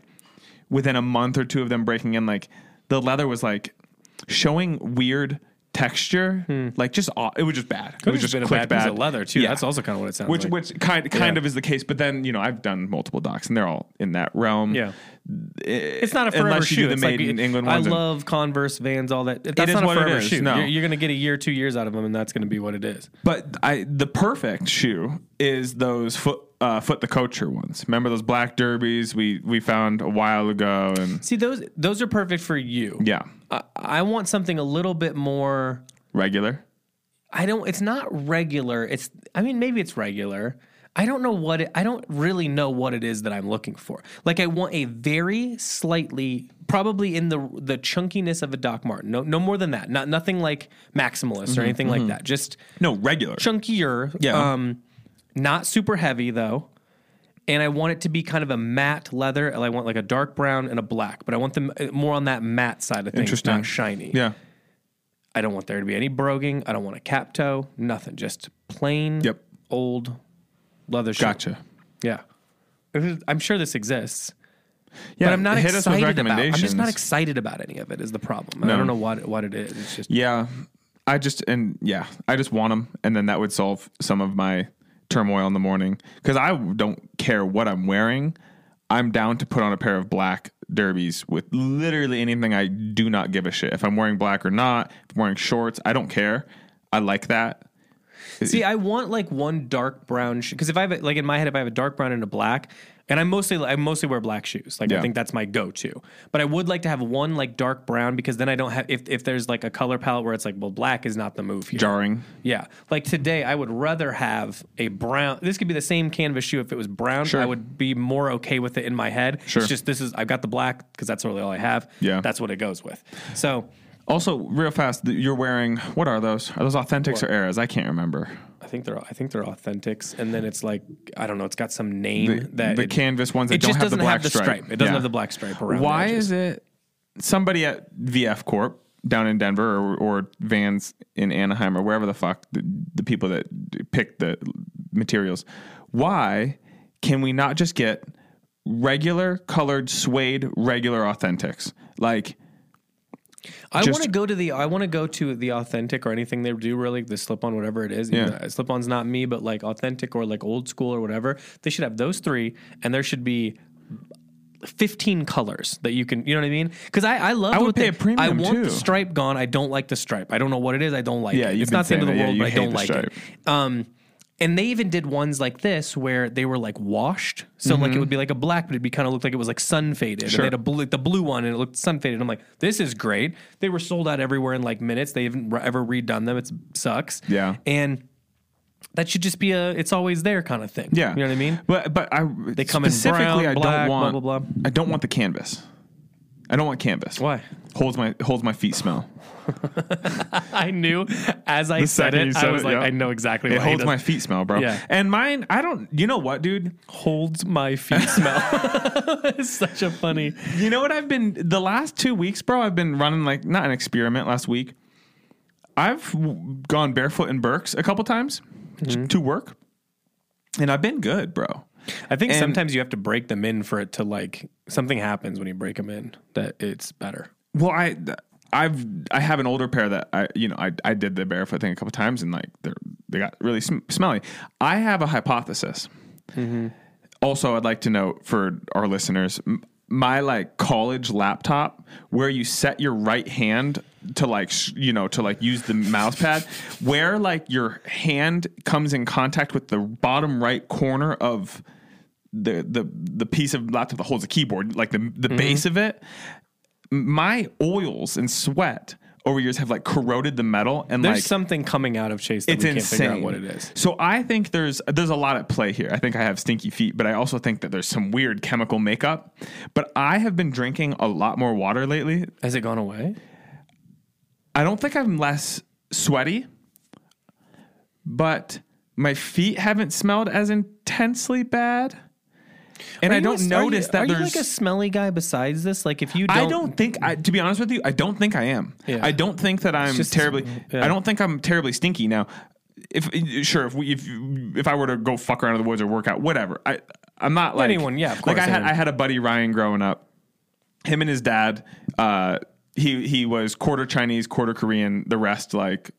within a month or two of them breaking in, like the leather was like showing weird texture, like just it was just bad. It was just a bad piece of leather too. Yeah. That's also kind of what it sounds like. Which kind of is the case. But then I've done multiple docs and they're all in that realm. Yeah, it's not a forever shoe. It's made in England. I love Converse, Vans, all that. That's not a forever shoe. No. You're going to get a year, 2 years out of them, and that's going to be what it is. But the perfect shoe is those foot the culture ones. Remember those black derbies we found a while ago? And see, those are perfect for you. Yeah, I want something a little bit more regular. It's not regular. Maybe it's regular. I don't know I don't really know what it is that I'm looking for. Like, I want a very slightly, probably in the chunkiness of a Doc Marten. No more than that. Nothing like maximalist or anything like that. Just regular, chunkier. Yeah. Not super heavy, though, and I want it to be kind of a matte leather. I want like a dark brown and a black, but I want them more on that matte side of things, not shiny. Yeah. I don't want there to be any broguing. I don't want a cap toe, nothing. Just plain old leather shoe. Gotcha. Yeah. I'm sure this exists, but I'm not excited about it. I'm just not excited about any of it is the problem. No. I don't know what it is. It's just I just want them, and then that would solve some of my turmoil in the morning, because I don't care what I'm wearing. I'm down to put on a pair of black derbies with literally anything. I do not give a shit if I'm wearing black or not. If I'm wearing shorts, I don't care. I like that. See, I want like one dark brown shoe, because if I have like in my head, if I have a dark brown and a black, and I mostly wear black shoes. Like I think that's my go-to. But I would like to have one like dark brown, because then I don't have if there's like a color palette where it's like, well, black is not the move here. Jarring. Yeah. Like today, I would rather have a brown. This could be the same canvas shoe. If it was brown, I would be more okay with it in my head. Sure. It's just I've got the black because that's really all I have. Yeah. That's what it goes with. So. Also, real fast, you're wearing, what are those? Are those Authentics or Eras? I can't remember. I think they're Authentics, and then it's like, I don't know, it's got some name. The canvas ones that don't have the black stripe. It doesn't have the black stripe around. Why is it somebody at VF Corp down in Denver or Vans in Anaheim or wherever the fuck the people that pick the materials. Why can we not just get regular colored suede, regular authentics? Like, I want to go to the authentic, or anything they do, really, the slip-on, whatever it is. Yeah. Slip-on's not me, but like authentic or like old school or whatever. They should have those three, and there should be 15 colors that you can, you know what I mean? Because I love it. I would pay a premium. I want the stripe gone. I don't like the stripe. I don't know what it is. I don't like it. It's not the end of the world, but I don't like it. And they even did ones like this where they were like washed. So like it would be like a black, but it kind of looked like it was like sun faded. Sure. And they had a blue, like the blue one, and it looked sun faded. I'm like, this is great. They were sold out everywhere in like minutes. They haven't ever redone them. It sucks. Yeah. And that should just be a it's always there kind of thing. Yeah. You know what I mean? But I they come specifically in brown, black, I don't want, blah, blah, blah. I don't want the canvas. I don't want canvas. Why? Holds my feet smell. I knew as I said it, I was like, I know exactly what it is. It holds my feet smell, bro. Yeah. And mine, I don't, you know what, dude? Holds my feet smell. It's such a funny. You know what I've been, the last 2 weeks, bro, I've been running like, not an experiment last week. I've gone barefoot in Birks a couple times to work. And I've been good, bro. I think sometimes you have to break them in for it to like, something happens when you break them in that it's better. Well, I have an older pair that I did the barefoot thing a couple times, and like they got really smelly. I have a hypothesis. Also, I'd like to note for our listeners, my like college laptop where you set your right hand to like, to like use the mouse pad, where like your hand comes in contact with the bottom right corner of the piece of laptop that holds the keyboard, like the base of it. My oils and sweat over years have like corroded the metal, and there's like something coming out of Chase that we can't figure out what it is. So I think there's a lot at play here. I think I have stinky feet, but I also think that there's some weird chemical makeup. But I have been drinking a lot more water lately. Has it gone away? I don't think I'm less sweaty, but my feet haven't smelled as intensely bad. And I don't notice that there's... Are you like a smelly guy besides this? Like if you don't... to be honest with you, I don't think I am. Yeah. I don't think that I'm terribly... Yeah. I don't think I'm terribly stinky. Now, if I were to go fuck around in the woods or work out, whatever. I'm not like... Anyone, yeah, of course. Like I had a buddy, Ryan, growing up. Him and his dad, he was quarter Chinese, quarter Korean. The rest like...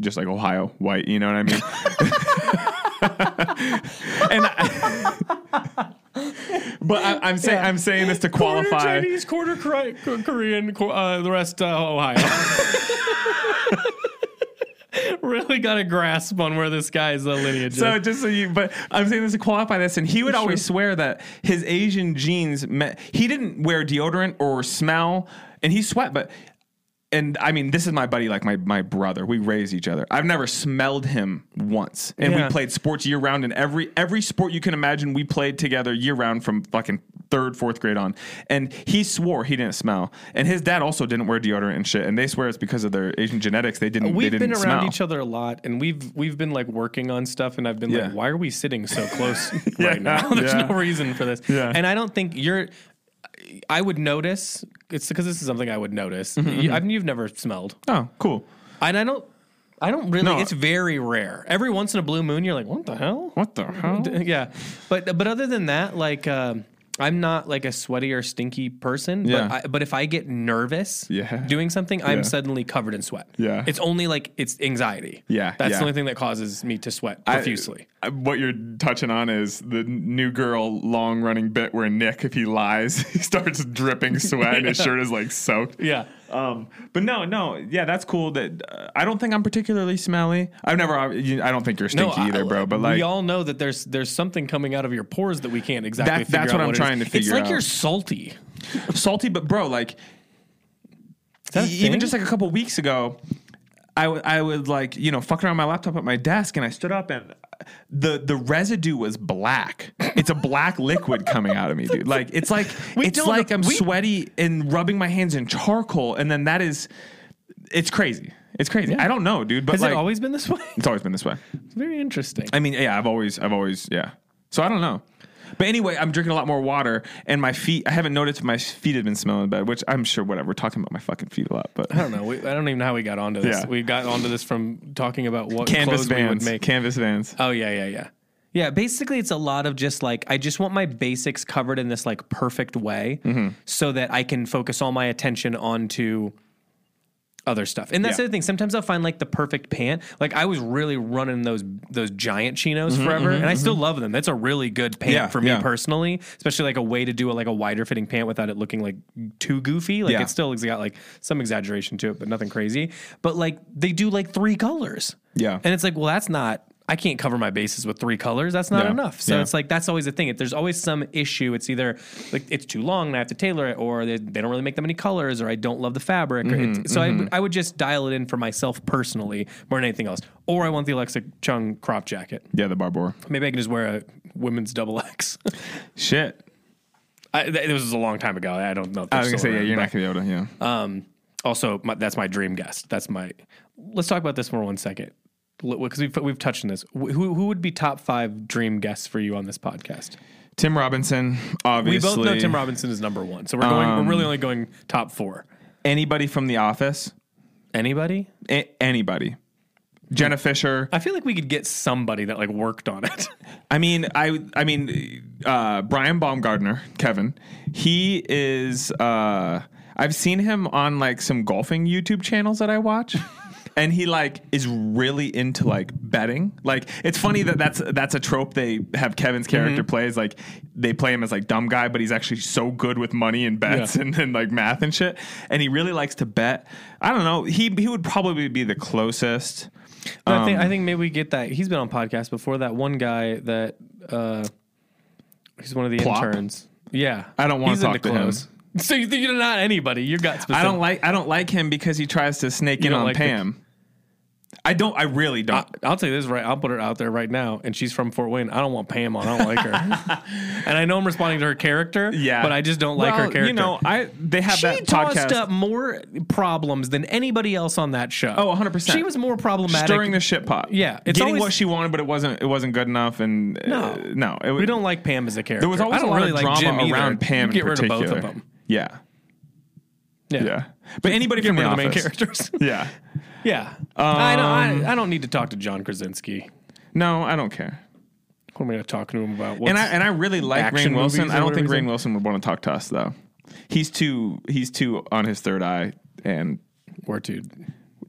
Just like Ohio white, you know what I mean? And I'm saying this to qualify. Quarter Chinese, quarter Korean, the rest Ohio. Really got a grasp on where this guy's lineage is. But I'm saying this to qualify this, and he would always swear that his Asian genes meant he didn't wear deodorant or smell, and he sweat, but. And I mean, this is my buddy, like my brother. We raised each other. I've never smelled him once. And we played sports year round, and every sport you can imagine we played together year round from fucking third, fourth grade on. And he swore he didn't smell. And his dad also didn't wear deodorant and shit. And they swear it's because of their Asian genetics. They didn't smell. We've been around each other a lot, and we've been like working on stuff, and I've been like, why are we sitting so close right now? There's no reason for this. Yeah. And I don't think I would notice. It's because this is something I would notice. You've never smelled. Oh, cool. And I don't really. No. It's very rare. Every once in a blue moon, you're like, what the hell? What the hell? Yeah. But other than that, like, I'm not like a sweaty or stinky person. Yeah. But if I get nervous doing something, I'm suddenly covered in sweat. Yeah. It's only like it's anxiety. Yeah. That's the only thing that causes me to sweat profusely. What you're touching on is the New Girl long running bit where Nick, if he lies, he starts dripping sweat and his shirt is like soaked. Yeah. But no. Yeah, that's cool. That I don't think I'm particularly smelly. I don't think you're stinky either, bro. But like, we all know that there's something coming out of your pores that we can't exactly figure out. That's what I'm trying to figure out. It's like you're salty. Salty, but bro, like, even just like a couple weeks ago, I would like, fucking around my laptop at my desk, and I stood up, and the residue was black. It's a black liquid coming out of me, dude. Like I'm sweaty and rubbing my hands in charcoal, and then it's crazy. It's crazy. Yeah. I don't know, dude. But has it always been this way? It's always been this way. It's very interesting. I mean, yeah, I've always, yeah. So I don't know. But anyway, I'm drinking a lot more water, and my feet, I haven't noticed my feet have been smelling bad, which I'm sure, whatever. We're talking about my fucking feet a lot, but I don't know. I don't even know how we got onto this. Yeah. We got onto this from talking about what canvas vans we would make. Canvas vans. Oh, yeah. Yeah, basically it's a lot of just like, I just want my basics covered in this like perfect way so that I can focus all my attention onto other stuff. And that's the other thing. Sometimes I'll find like the perfect pant. Like I was really running those giant chinos forever and I still love them. That's a really good pant for me personally, especially like a way to do a, like a wider fitting pant without it looking like too goofy. Like it still has got like some exaggeration to it, but nothing crazy. But like they do like 3 colors. Yeah. And it's like, well, that's not, I can't cover my bases with 3 colors. That's not enough. So it's like, that's always the thing. If there's always some issue, it's either like it's too long and I have to tailor it, or they don't really make that many colors, or I don't love the fabric. I would just dial it in for myself personally more than anything else. Or I want the Alexa Chung crop jacket. Yeah, the Barbour. Maybe I can just wear a women's XXL. Shit. This was a long time ago. I don't know. If I was going to say, you're not going to be able to, also, that's my dream guest. That's my, let's talk about this for 1 second. Because we've touched on this. Who would be top 5 dream guests for you on this podcast? Tim Robinson, obviously. We both know Tim Robinson is number 1, so we're going. We're really only going top 4. Anybody from The Office? Anybody? Anybody. Jenna Fisher. I feel like we could get somebody that like worked on it. I mean, Brian Baumgartner, Kevin. He is. I've seen him on like some golfing YouTube channels that I watch. And he like is really into like betting. Like it's funny that's a trope they have Kevin's character plays. Like they play him as like dumb guy, but he's actually so good with money and bets and like math and shit. And he really likes to bet. I don't know. He would probably be the closest. I think maybe we get that. He's been on podcasts before. That one guy that he's one of the interns. Yeah, I don't want to talk to him. So you're not anybody. You got specific. I don't like him because he tries to snake in on like Pam. I really don't. I'll tell you this right. I'll put her out there right now, and she's from Fort Wayne. I don't want Pam on. I don't like her. And I know I'm responding to her character. Yeah, but I just don't like her character. You know, she tossed up more problems than anybody else on that show. Oh, 100%. She was more problematic. Stirring the shit pot. Yeah, it's getting what she wanted, but it wasn't good enough. And we don't like Pam as a character. There was always a lot of drama around Pam. You get rid of both of them. Yeah. But anybody from the main characters. Yeah. I don't need to talk to John Krasinski. No, I don't care. What am I going to talk to him about? And I really like Rainn Wilson. I don't think Rainn Wilson would want to talk to us though. He's too on his third eye, and we're too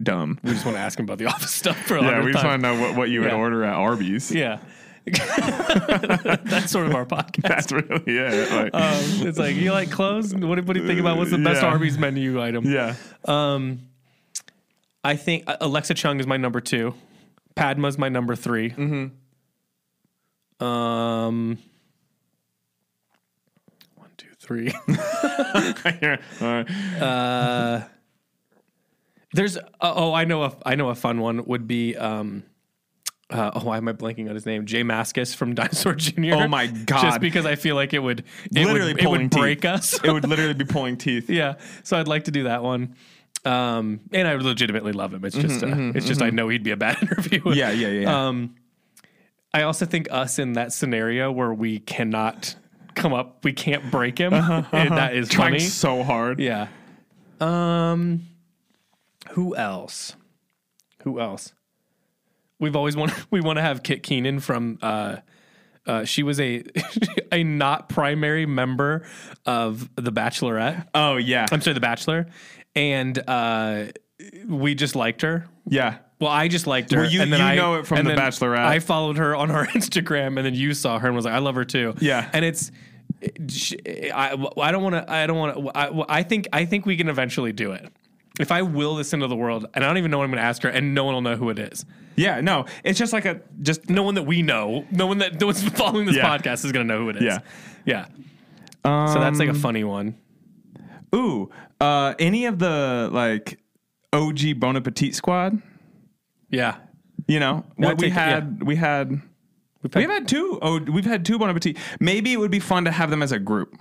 dumb. We just want to ask him about the office stuff for a long time. Yeah, we just want to know what you would order at Arby's. Yeah. That's sort of our podcast. That's really it's like, you like clothes? What do you think about what's the best Arby's menu item? Yeah. I think Alexa Chung is my number 2. Padma's my number 3. One, two, three. There's I know a fun one would be. Why am I blanking on his name? Jay Mascis from Dinosaur Jr. Oh my God. Just because I feel like it would break us. It would literally be pulling teeth. Yeah. So I'd like to do that one. And I legitimately love him. It's just, I know he'd be a bad interview. Yeah. I also think us in that scenario where we cannot come up, we can't break him. That is trying funny. So hard. Yeah. Who else? We've always want to have Kit Keenan from she was a not primary member of The Bachelorette. Oh yeah. I'm sorry, The Bachelor. And we just liked her. Yeah. Well, I just liked her. Well, you know it from The Bachelorette. I followed her on her Instagram, and then you saw her and was like, I love her too. Yeah. And it's I think we can eventually do it. If I will this into the world, and I don't even know what I'm going to ask her, and no one will know who it is. Yeah, no. It's just like no one that we know. No one's following this podcast is going to know who it is. Yeah. So that's like a funny one. Ooh. Any of the like OG Bon Appetit squad? Yeah. You know, we've had 2 Bon Appetit. Maybe it would be fun to have them as a group.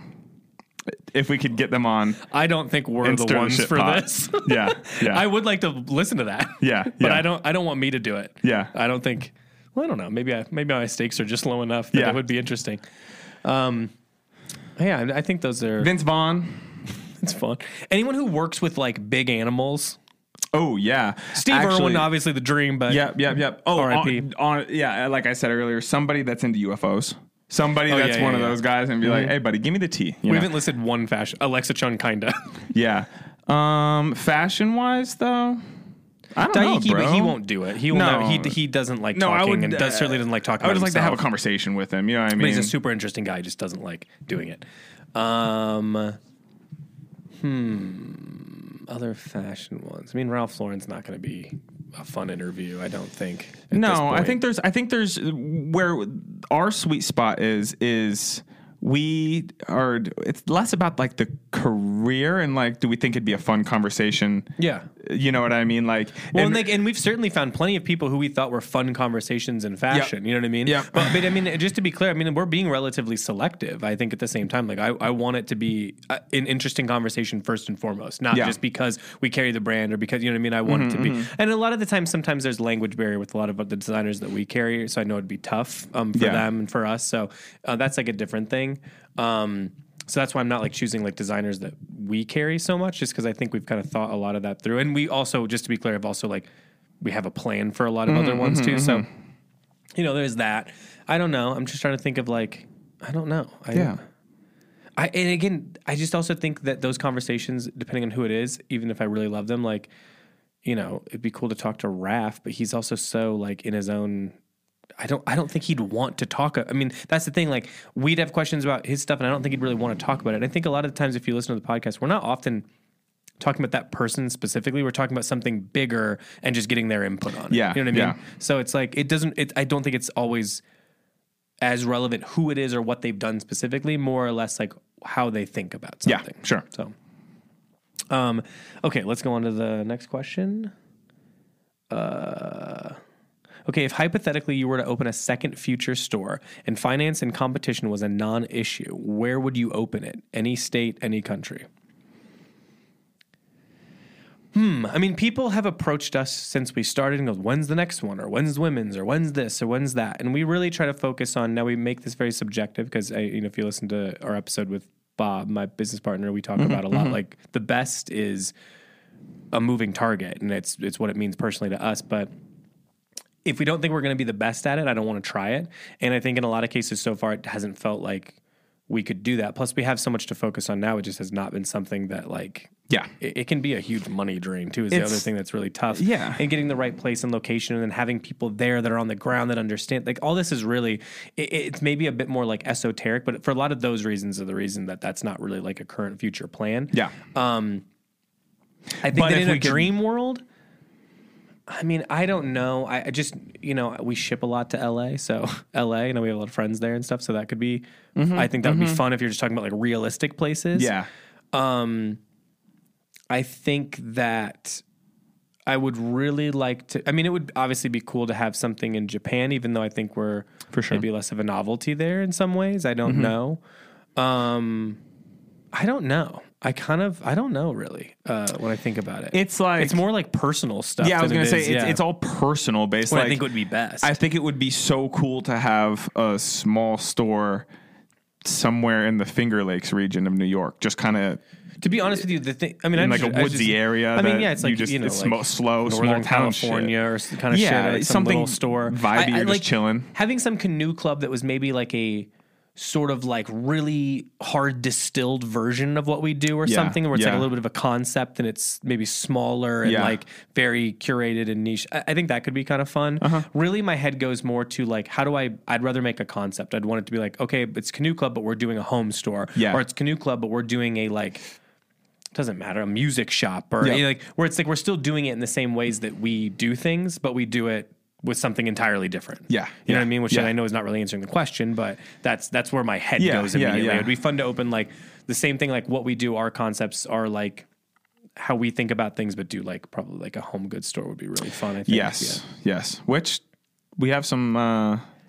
If we could get them on. I don't think we're the ones for this. Yeah. I would like to listen to that. But I don't want me to do it. I don't know. Maybe my stakes are just low enough that it would be interesting. Yeah, I think those are... Vince Vaughn. It's fun. Anyone who works with, like, big animals... Oh, yeah. Steve Irwin, obviously the dream, but... Yep. Oh, RIP. Yeah, like I said earlier, somebody that's into UFOs. Somebody that's one of those guys and be like, hey, buddy, give me the tea. We haven't listed one fashion. Alexa Chung, kind of. Yeah. Fashion-wise, though... I don't know, bro. But he won't do it. He will not. He doesn't like talking and certainly doesn't like talking about himself. I would just like to have a conversation with him. You know what I mean? But he's a super interesting guy. He just doesn't like doing it. Other fashion ones. I mean, Ralph Lauren's not going to be a fun interview, I don't think. No, I think there's where our sweet spot is we are, it's less about like the career and like, do we think it'd be a fun conversation? Yeah. You know what I mean? Like, well, and we've certainly found plenty of people who we thought were fun conversations in fashion. Yep. You know what I mean? Yeah. But I mean, just to be clear, I mean, we're being relatively selective. I think at the same time, like I want it to be an interesting conversation first and foremost, not just because we carry the brand or because, you know what I mean? I want it to be, and a lot of the time, sometimes there's language barrier with a lot of the designers that we carry. So I know it'd be tough for them and for us. So that's like a different thing. So that's why I'm not like choosing like designers that we carry so much, just because I think we've kind of thought a lot of that through. And we also, just to be clear, have also like we have a plan for a lot of other ones too. So you know, there's that. I don't know. I'm just trying to think of like I don't know. And again, I just also think that those conversations, depending on who it is, even if I really love them, like you know, it'd be cool to talk to Raph, but he's also so like in his own. I don't think he'd want to talk. I mean, that's the thing. Like, we'd have questions about his stuff, and I don't think he'd really want to talk about it. And I think a lot of the times, if you listen to the podcast, we're not often talking about that person specifically. We're talking about something bigger and just getting their input on it. Yeah, you know what I mean? Yeah. So it's like it doesn't. I don't think it's always as relevant who it is or what they've done specifically. More or less, like how they think about something. Yeah, sure. So, okay, let's go on to the next question. Okay, if hypothetically you were to open a second future store and finance and competition was a non-issue, where would you open it? Any state, any country? I mean, people have approached us since we started and goes, when's the next one? Or when's women's? Or when's this? Or when's that? And we really try to focus on, now we make this very subjective because, you know, if you listen to our episode with Bob, my business partner, we talk about a lot. Like the best is a moving target and it's what it means personally to us, but... if we don't think we're going to be the best at it, I don't want to try it. And I think in a lot of cases so far, it hasn't felt like we could do that. Plus, we have so much to focus on now. It just has not been something that, like, it can be a huge money drain, too, is the other thing that's really tough. Yeah. And getting the right place and location and then having people there that are on the ground that understand. Like, all this is really, it's maybe a bit more, like, esoteric. But for a lot of those reasons are the reason that that's not really, like, a current future plan. Yeah. I think but that in a dream world... I mean, I don't know. I just, you know, we ship a lot to LA. So LA, you know, we have a lot of friends there and stuff. So that could be, I think that would be fun if you're just talking about like realistic places. Yeah. I think that I would really like to, I mean, it would obviously be cool to have something in Japan, even though I think we're maybe less of a novelty there in some ways. I don't know. I don't know. I don't know really when I think about it. It's like... it's more like personal stuff. Yeah, I was going to say, it's all personal based. What I think would be best. I think it would be so cool to have a small store somewhere in the Finger Lakes region of New York. Just kind of... to be honest with you, the thing... I mean, in like a woodsy area. I mean, yeah, it's like, you know... it's like slow, small town California shit. Or kind of shit. Like something little store. Vibey, you're just chilling. Having some canoe club that was maybe like a... sort of like really hard distilled version of what we do or something where it's like a little bit of a concept and it's maybe smaller and like very curated and niche. I think that could be kind of fun. Really, my head goes more to like, how do I'd rather make a concept. I'd want it to be like, okay, it's Canoe Club, but we're doing a home store or it's Canoe Club, but we're doing a like, doesn't matter, a music shop or you know, like where it's like, we're still doing it in the same ways that we do things, but we do it with something entirely different. Yeah. You know what I mean? Which I know is not really answering the question, but that's where my head goes immediately. It would be fun to open like the same thing, like what we do, our concepts are like how we think about things, but do like probably like a home goods store would be really fun, I think. Yes. Which we have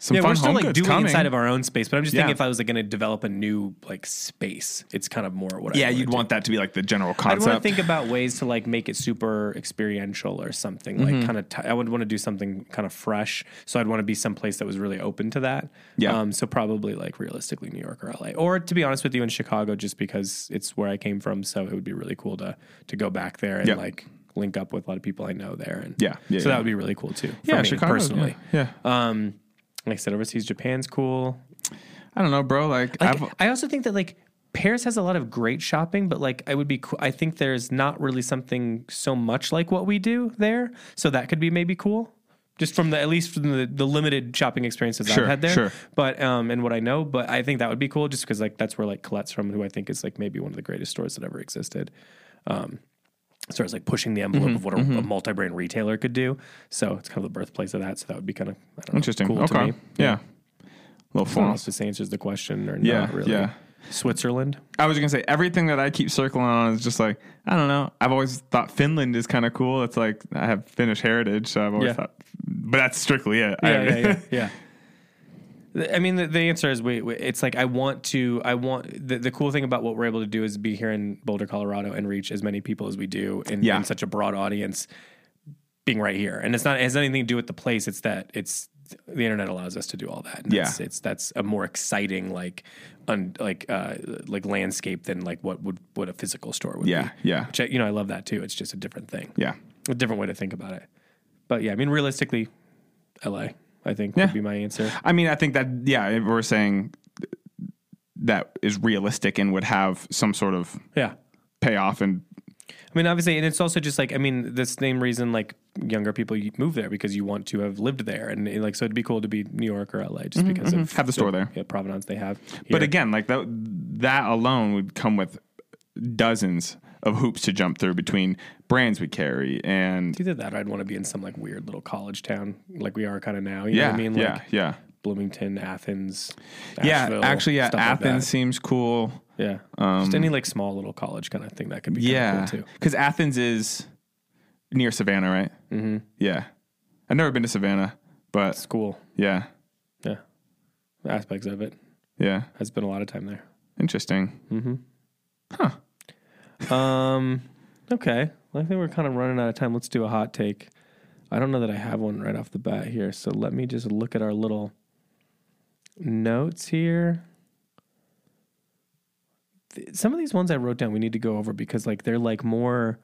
Some fun. We're still like doing inside of our own space, but I'm just thinking if I was like going to develop a new like space, it's kind of more what I want. Yeah, you'd want that to be like the general concept. I'd want to think about ways to like make it super experiential or something. Mm-hmm. Like kind of, I would want to do something kind of fresh. So I'd want to be someplace that was really open to that. Yeah. So probably like realistically New York or LA, or to be honest with you, in Chicago, just because it's where I came from. So it would be really cool to go back there and like link up with a lot of people I know there. And so that would be really cool too. Yeah. For me, Chicago, personally. Yeah. Like I said, overseas Japan's cool. I don't know, bro. I also think that like Paris has a lot of great shopping, but like I would be cool. I think there's not really something so much like what we do there, so that could be maybe cool. Just from the at least from the limited shopping experiences I've had there, but and what I know, but I think that would be cool just because like that's where like Colette's from, who I think is like maybe one of the greatest stores that ever existed. So it's like pushing the envelope of what a multi-brand retailer could do. So it's kind of the birthplace of that. So that would be kind of, I don't know, interesting. Cool to me. Yeah. A little formal. This answers the question or not really. Yeah. Switzerland. I was going to say, everything that I keep circling on is just like, I don't know. I've always thought Finland is kind of cool. It's like, I have Finnish heritage, so I've always thought, but that's strictly it. I mean, the answer is it's like I want the cool thing about what we're able to do is be here in Boulder, Colorado, and reach as many people as we do in such a broad audience being right here. And it has anything to do with the place. It's that the internet allows us to do all that. And that's a more exciting like landscape than like what a physical store would be. Yeah. Which I love that too. It's just a different thing. Yeah. A different way to think about it. But yeah, I mean, realistically, LA. I think would be my answer. I mean, I think that, if we're saying that is realistic and would have some sort of payoff. And I mean, obviously, and it's also just like, I mean, the same reason like younger people move there because you want to have lived there. And like, so it'd be cool to be New York or LA just because of... Have the store there. Yeah, provenance they have here. But again, like that alone would come with dozens of hoops to jump through between brands we carry and... Either that or I'd want to be in some like weird little college town like we are kind of now. You know what I mean? Like Bloomington, Athens, Asheville, Athens like seems cool. Yeah. Just any like small little college kind of thing that could be cool too. Because Athens is near Savannah, right? Mm-hmm. Yeah. I've never been to Savannah, but... It's cool. Yeah. Yeah. The aspects of it. Yeah. I spent a lot of time there. Interesting. Mm-hmm. Huh. Okay. I think we're kind of running out of time. Let's do a hot take. I don't know that I have one right off the bat here, so let me just look at our little notes here. Some of these ones I wrote down we need to go over because like they're like more...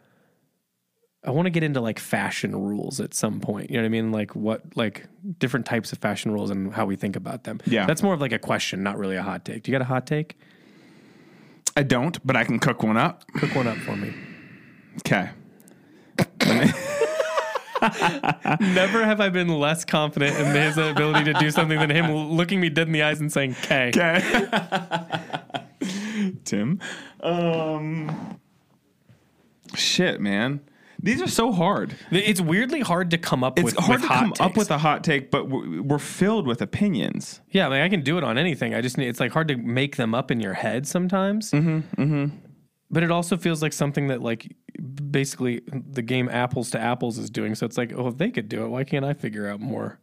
I want to get into like fashion rules at some point. You know what I mean? Like what, like different types of fashion rules and how we think about them. Yeah. That's more of like a question, not really a hot take. Do you got a hot take? I don't, but I can cook one up. Cook one up for me. Okay. Never have I been less confident in his ability to do something than him looking me dead in the eyes and saying, "Okay." Okay. Tim. Shit, man. These are so hard. It's weirdly hard to come up with hot takes. It's hard to come up with a hot take, but we're filled with opinions. Yeah, I can do it on anything. I just need... It's like hard to make them up in your head sometimes. Mm-hmm, mm-hmm. But it also feels like something that like basically the game Apples to Apples is doing. So it's like, oh, if they could do it, why can't I figure out more?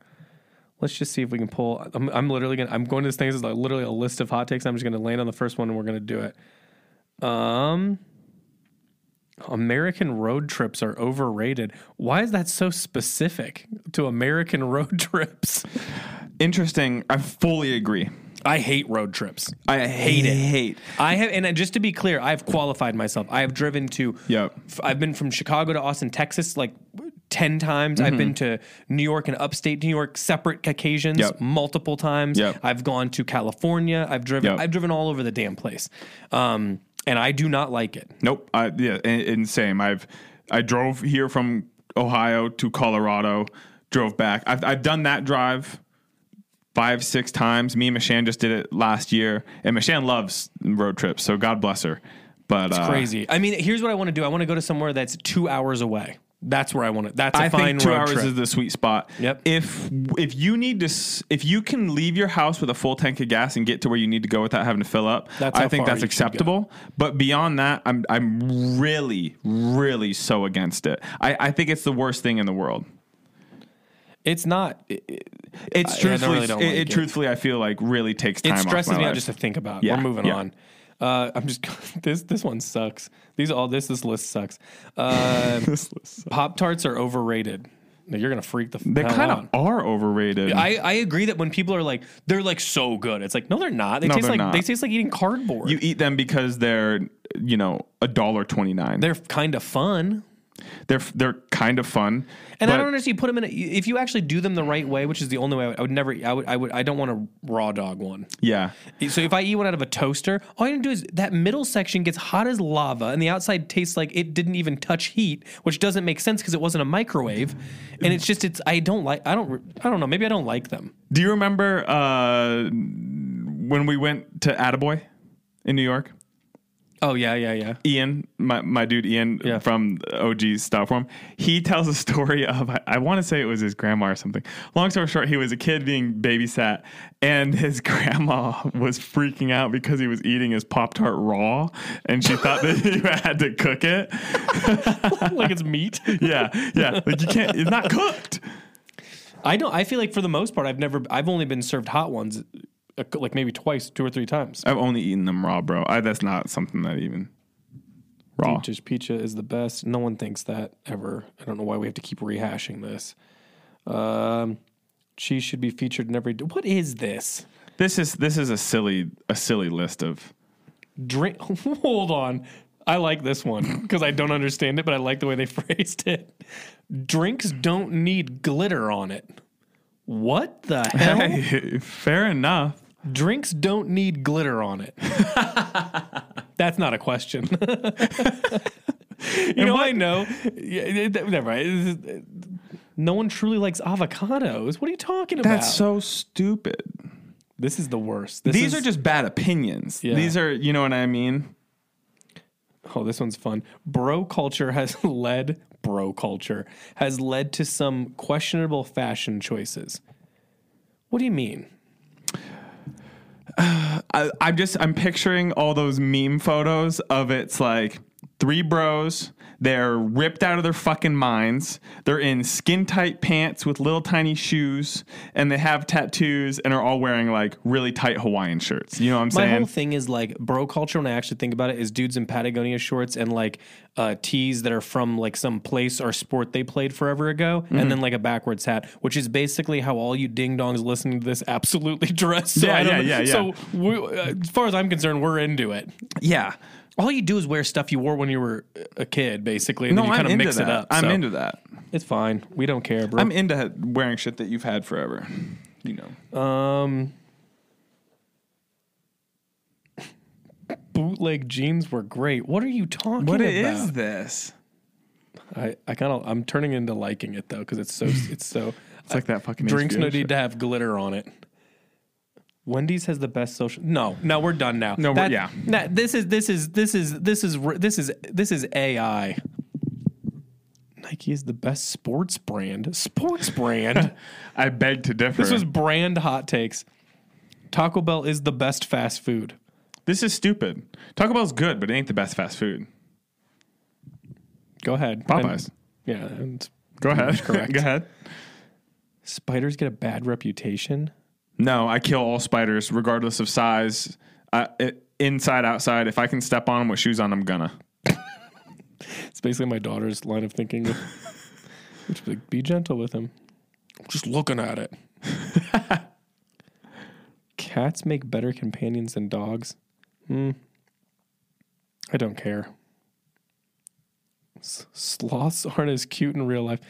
Let's just see if we can pull... I'm going to this thing. This is like literally a list of hot takes. I'm just going to land on the first one and we're going to do it. American road trips are overrated. Why is that so specific to American road trips? Interesting. I fully agree. I hate road trips. I hate it. I have, and just to be clear, I've qualified myself. I have driven to... Yep. I've been from Chicago to Austin, Texas, like 10 times. Mm-hmm. I've been to New York and upstate New York separate occasions, multiple times. Yep. I've gone to California. I've driven all over the damn place. And I do not like it. Nope. And same. I drove here from Ohio to Colorado, drove back. I've done that drive 5-6 times. Me and Mishan just did it last year, and Mishan loves road trips, so God bless her. But it's crazy. I mean, here's what I want to do. I want to go to somewhere that's 2 hours away. That's where I want to... That's a fine road trip. I think 2 hours is the sweet spot. Yep. If you need to... If you can leave your house with a full tank of gas and get to where you need to go without having to fill up, I think that's acceptable. But beyond that, I'm really, really so against it. I think it's the worst thing in the world. It's not... It's truthfully, I truthfully, I feel like really takes time. It stresses me out just to think about. Yeah, we're moving on. I'm just this one sucks. This list sucks. This list sucks. Pop-Tarts are overrated. Now you're gonna freak the hell out. They kind of are overrated. I agree that when people are like, they're like so good. It's like, no, they're not. They taste like eating cardboard. You eat them because they're, you know, $1.29. They're kind of fun. They're kind of fun. And I don't understand. You put them in. If you actually do them the right way, which is the only way, I don't want a raw dog one. Yeah. So if I eat one out of a toaster, all you do is that middle section gets hot as lava, and the outside tastes like it didn't even touch heat, which doesn't make sense because it wasn't a microwave. And it's just I don't know. Maybe I don't like them. Do you remember when we went to Attaboy in New York? Oh, yeah. Ian, my dude Ian from OG Style Form, he tells a story of, I want to say it was his grandma or something. Long story short, he was a kid being babysat, and his grandma was freaking out because he was eating his Pop-Tart raw, and she thought that you had to cook it. Like it's meat? Yeah. Like you can't, it's not cooked. I feel like for the most part, I've only been served hot ones. Like maybe twice, two or three times. I've only eaten them raw, bro. That's not something that even raw. Peach's pizza is the best. No one thinks that ever. I don't know why we have to keep rehashing this. Cheese should be featured in every. What is this? This is a silly list of drink. Hold on, I like this one because I don't understand it, but I like the way they phrased it. Drinks don't need glitter on it. What the hell? Hey, fair enough. Drinks don't need glitter on it. That's not a question. I know. Yeah, never mind. No one truly likes avocados. What are you talking about? That's so stupid. This is the worst. These are just bad opinions. Yeah. These are, you know what I mean? Oh, this one's fun. Bro culture has led to some questionable fashion choices. What do you mean? I'm picturing all those meme photos of it's like three bros. They're ripped out of their fucking minds. They're in skin tight pants with little tiny shoes, and they have tattoos and are all wearing like really tight Hawaiian shirts. You know what I'm saying? My whole thing is like bro culture. When I actually think about it, is dudes in Patagonia shorts and like tees that are from like some place or sport they played forever ago, and then like a backwards hat, which is basically how all you ding dongs listening to this absolutely dress. So as far as I'm concerned, we're into it. Yeah. All you do is wear stuff you wore when you were a kid, basically, and then you kind of mix it up. I'm into that. It's fine. We don't care, bro. I'm into wearing shit that you've had forever, you know. Bootleg jeans were great. What are you talking about? What is this? I'm turning into liking it though because it's so. It's like that fucking drinks. No need to have glitter on it. Wendy's has the best social. No, we're done now. No, yeah. This is AI. Nike is the best sports brand. I beg to differ. This was brand hot takes. Taco Bell is the best fast food. This is stupid. Taco Bell's good, but it ain't the best fast food. Go ahead. Popeyes. Go ahead. Correct. Go ahead. Spiders get a bad reputation. No, I kill all spiders, regardless of size, inside, outside. If I can step on them with shoes on, I'm gonna. It's basically my daughter's line of thinking, which is like, be gentle with him. I'm just looking at it. Cats make better companions than dogs. I don't care. Sloths aren't as cute in real life.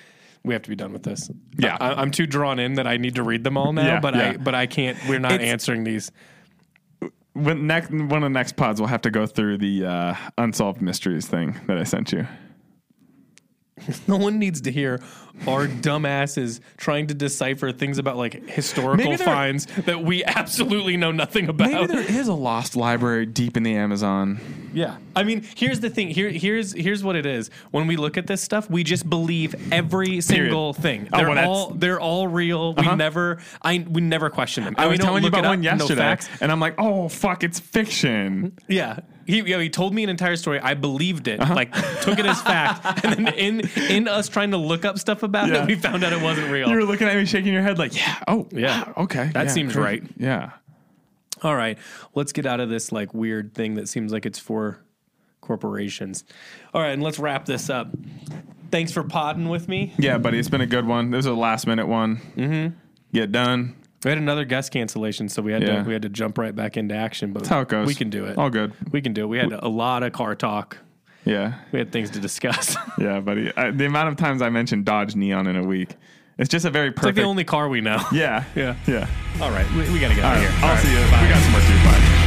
We have to be done with this. Yeah. I'm too drawn in that I need to read them all now, but I can't. We're not answering these. One of the next pods, we'll have to go through the unsolved mysteries thing that I sent you. No one needs to hear our dumbasses trying to decipher things about like historical finds that we absolutely know nothing about. Maybe there is a lost library deep in the Amazon. Yeah. I mean, here's the thing. Here's what it is. When we look at this stuff, we just believe every single thing. They're all real. Uh-huh. We never question them. I was telling you about one yesterday, and I'm like, oh fuck, it's fiction. Yeah. He told me an entire story. I believed it, like took it as fact. And then in us trying to look up stuff about it, we found out it wasn't real. You were looking at me shaking your head like, okay. That seems right. Yeah. All right. Let's get out of this like weird thing that seems like it's for corporations. All right. And let's wrap this up. Thanks for podding with me. Yeah, buddy. It's been a good one. This was a last minute one. Mm-hmm. Get done. We had another guest cancellation, so we had to jump right back into action. But that's how it goes. We can do it. All good. We can do it. We had a lot of car talk. Yeah. We had things to discuss. Yeah, buddy. The amount of times I mentioned Dodge Neon in a week, it's just a very perfect. It's like the only car we know. Yeah. Yeah. Yeah. All right. We got to get out of here. I'll see you. Bye. We got some more to do. Bye.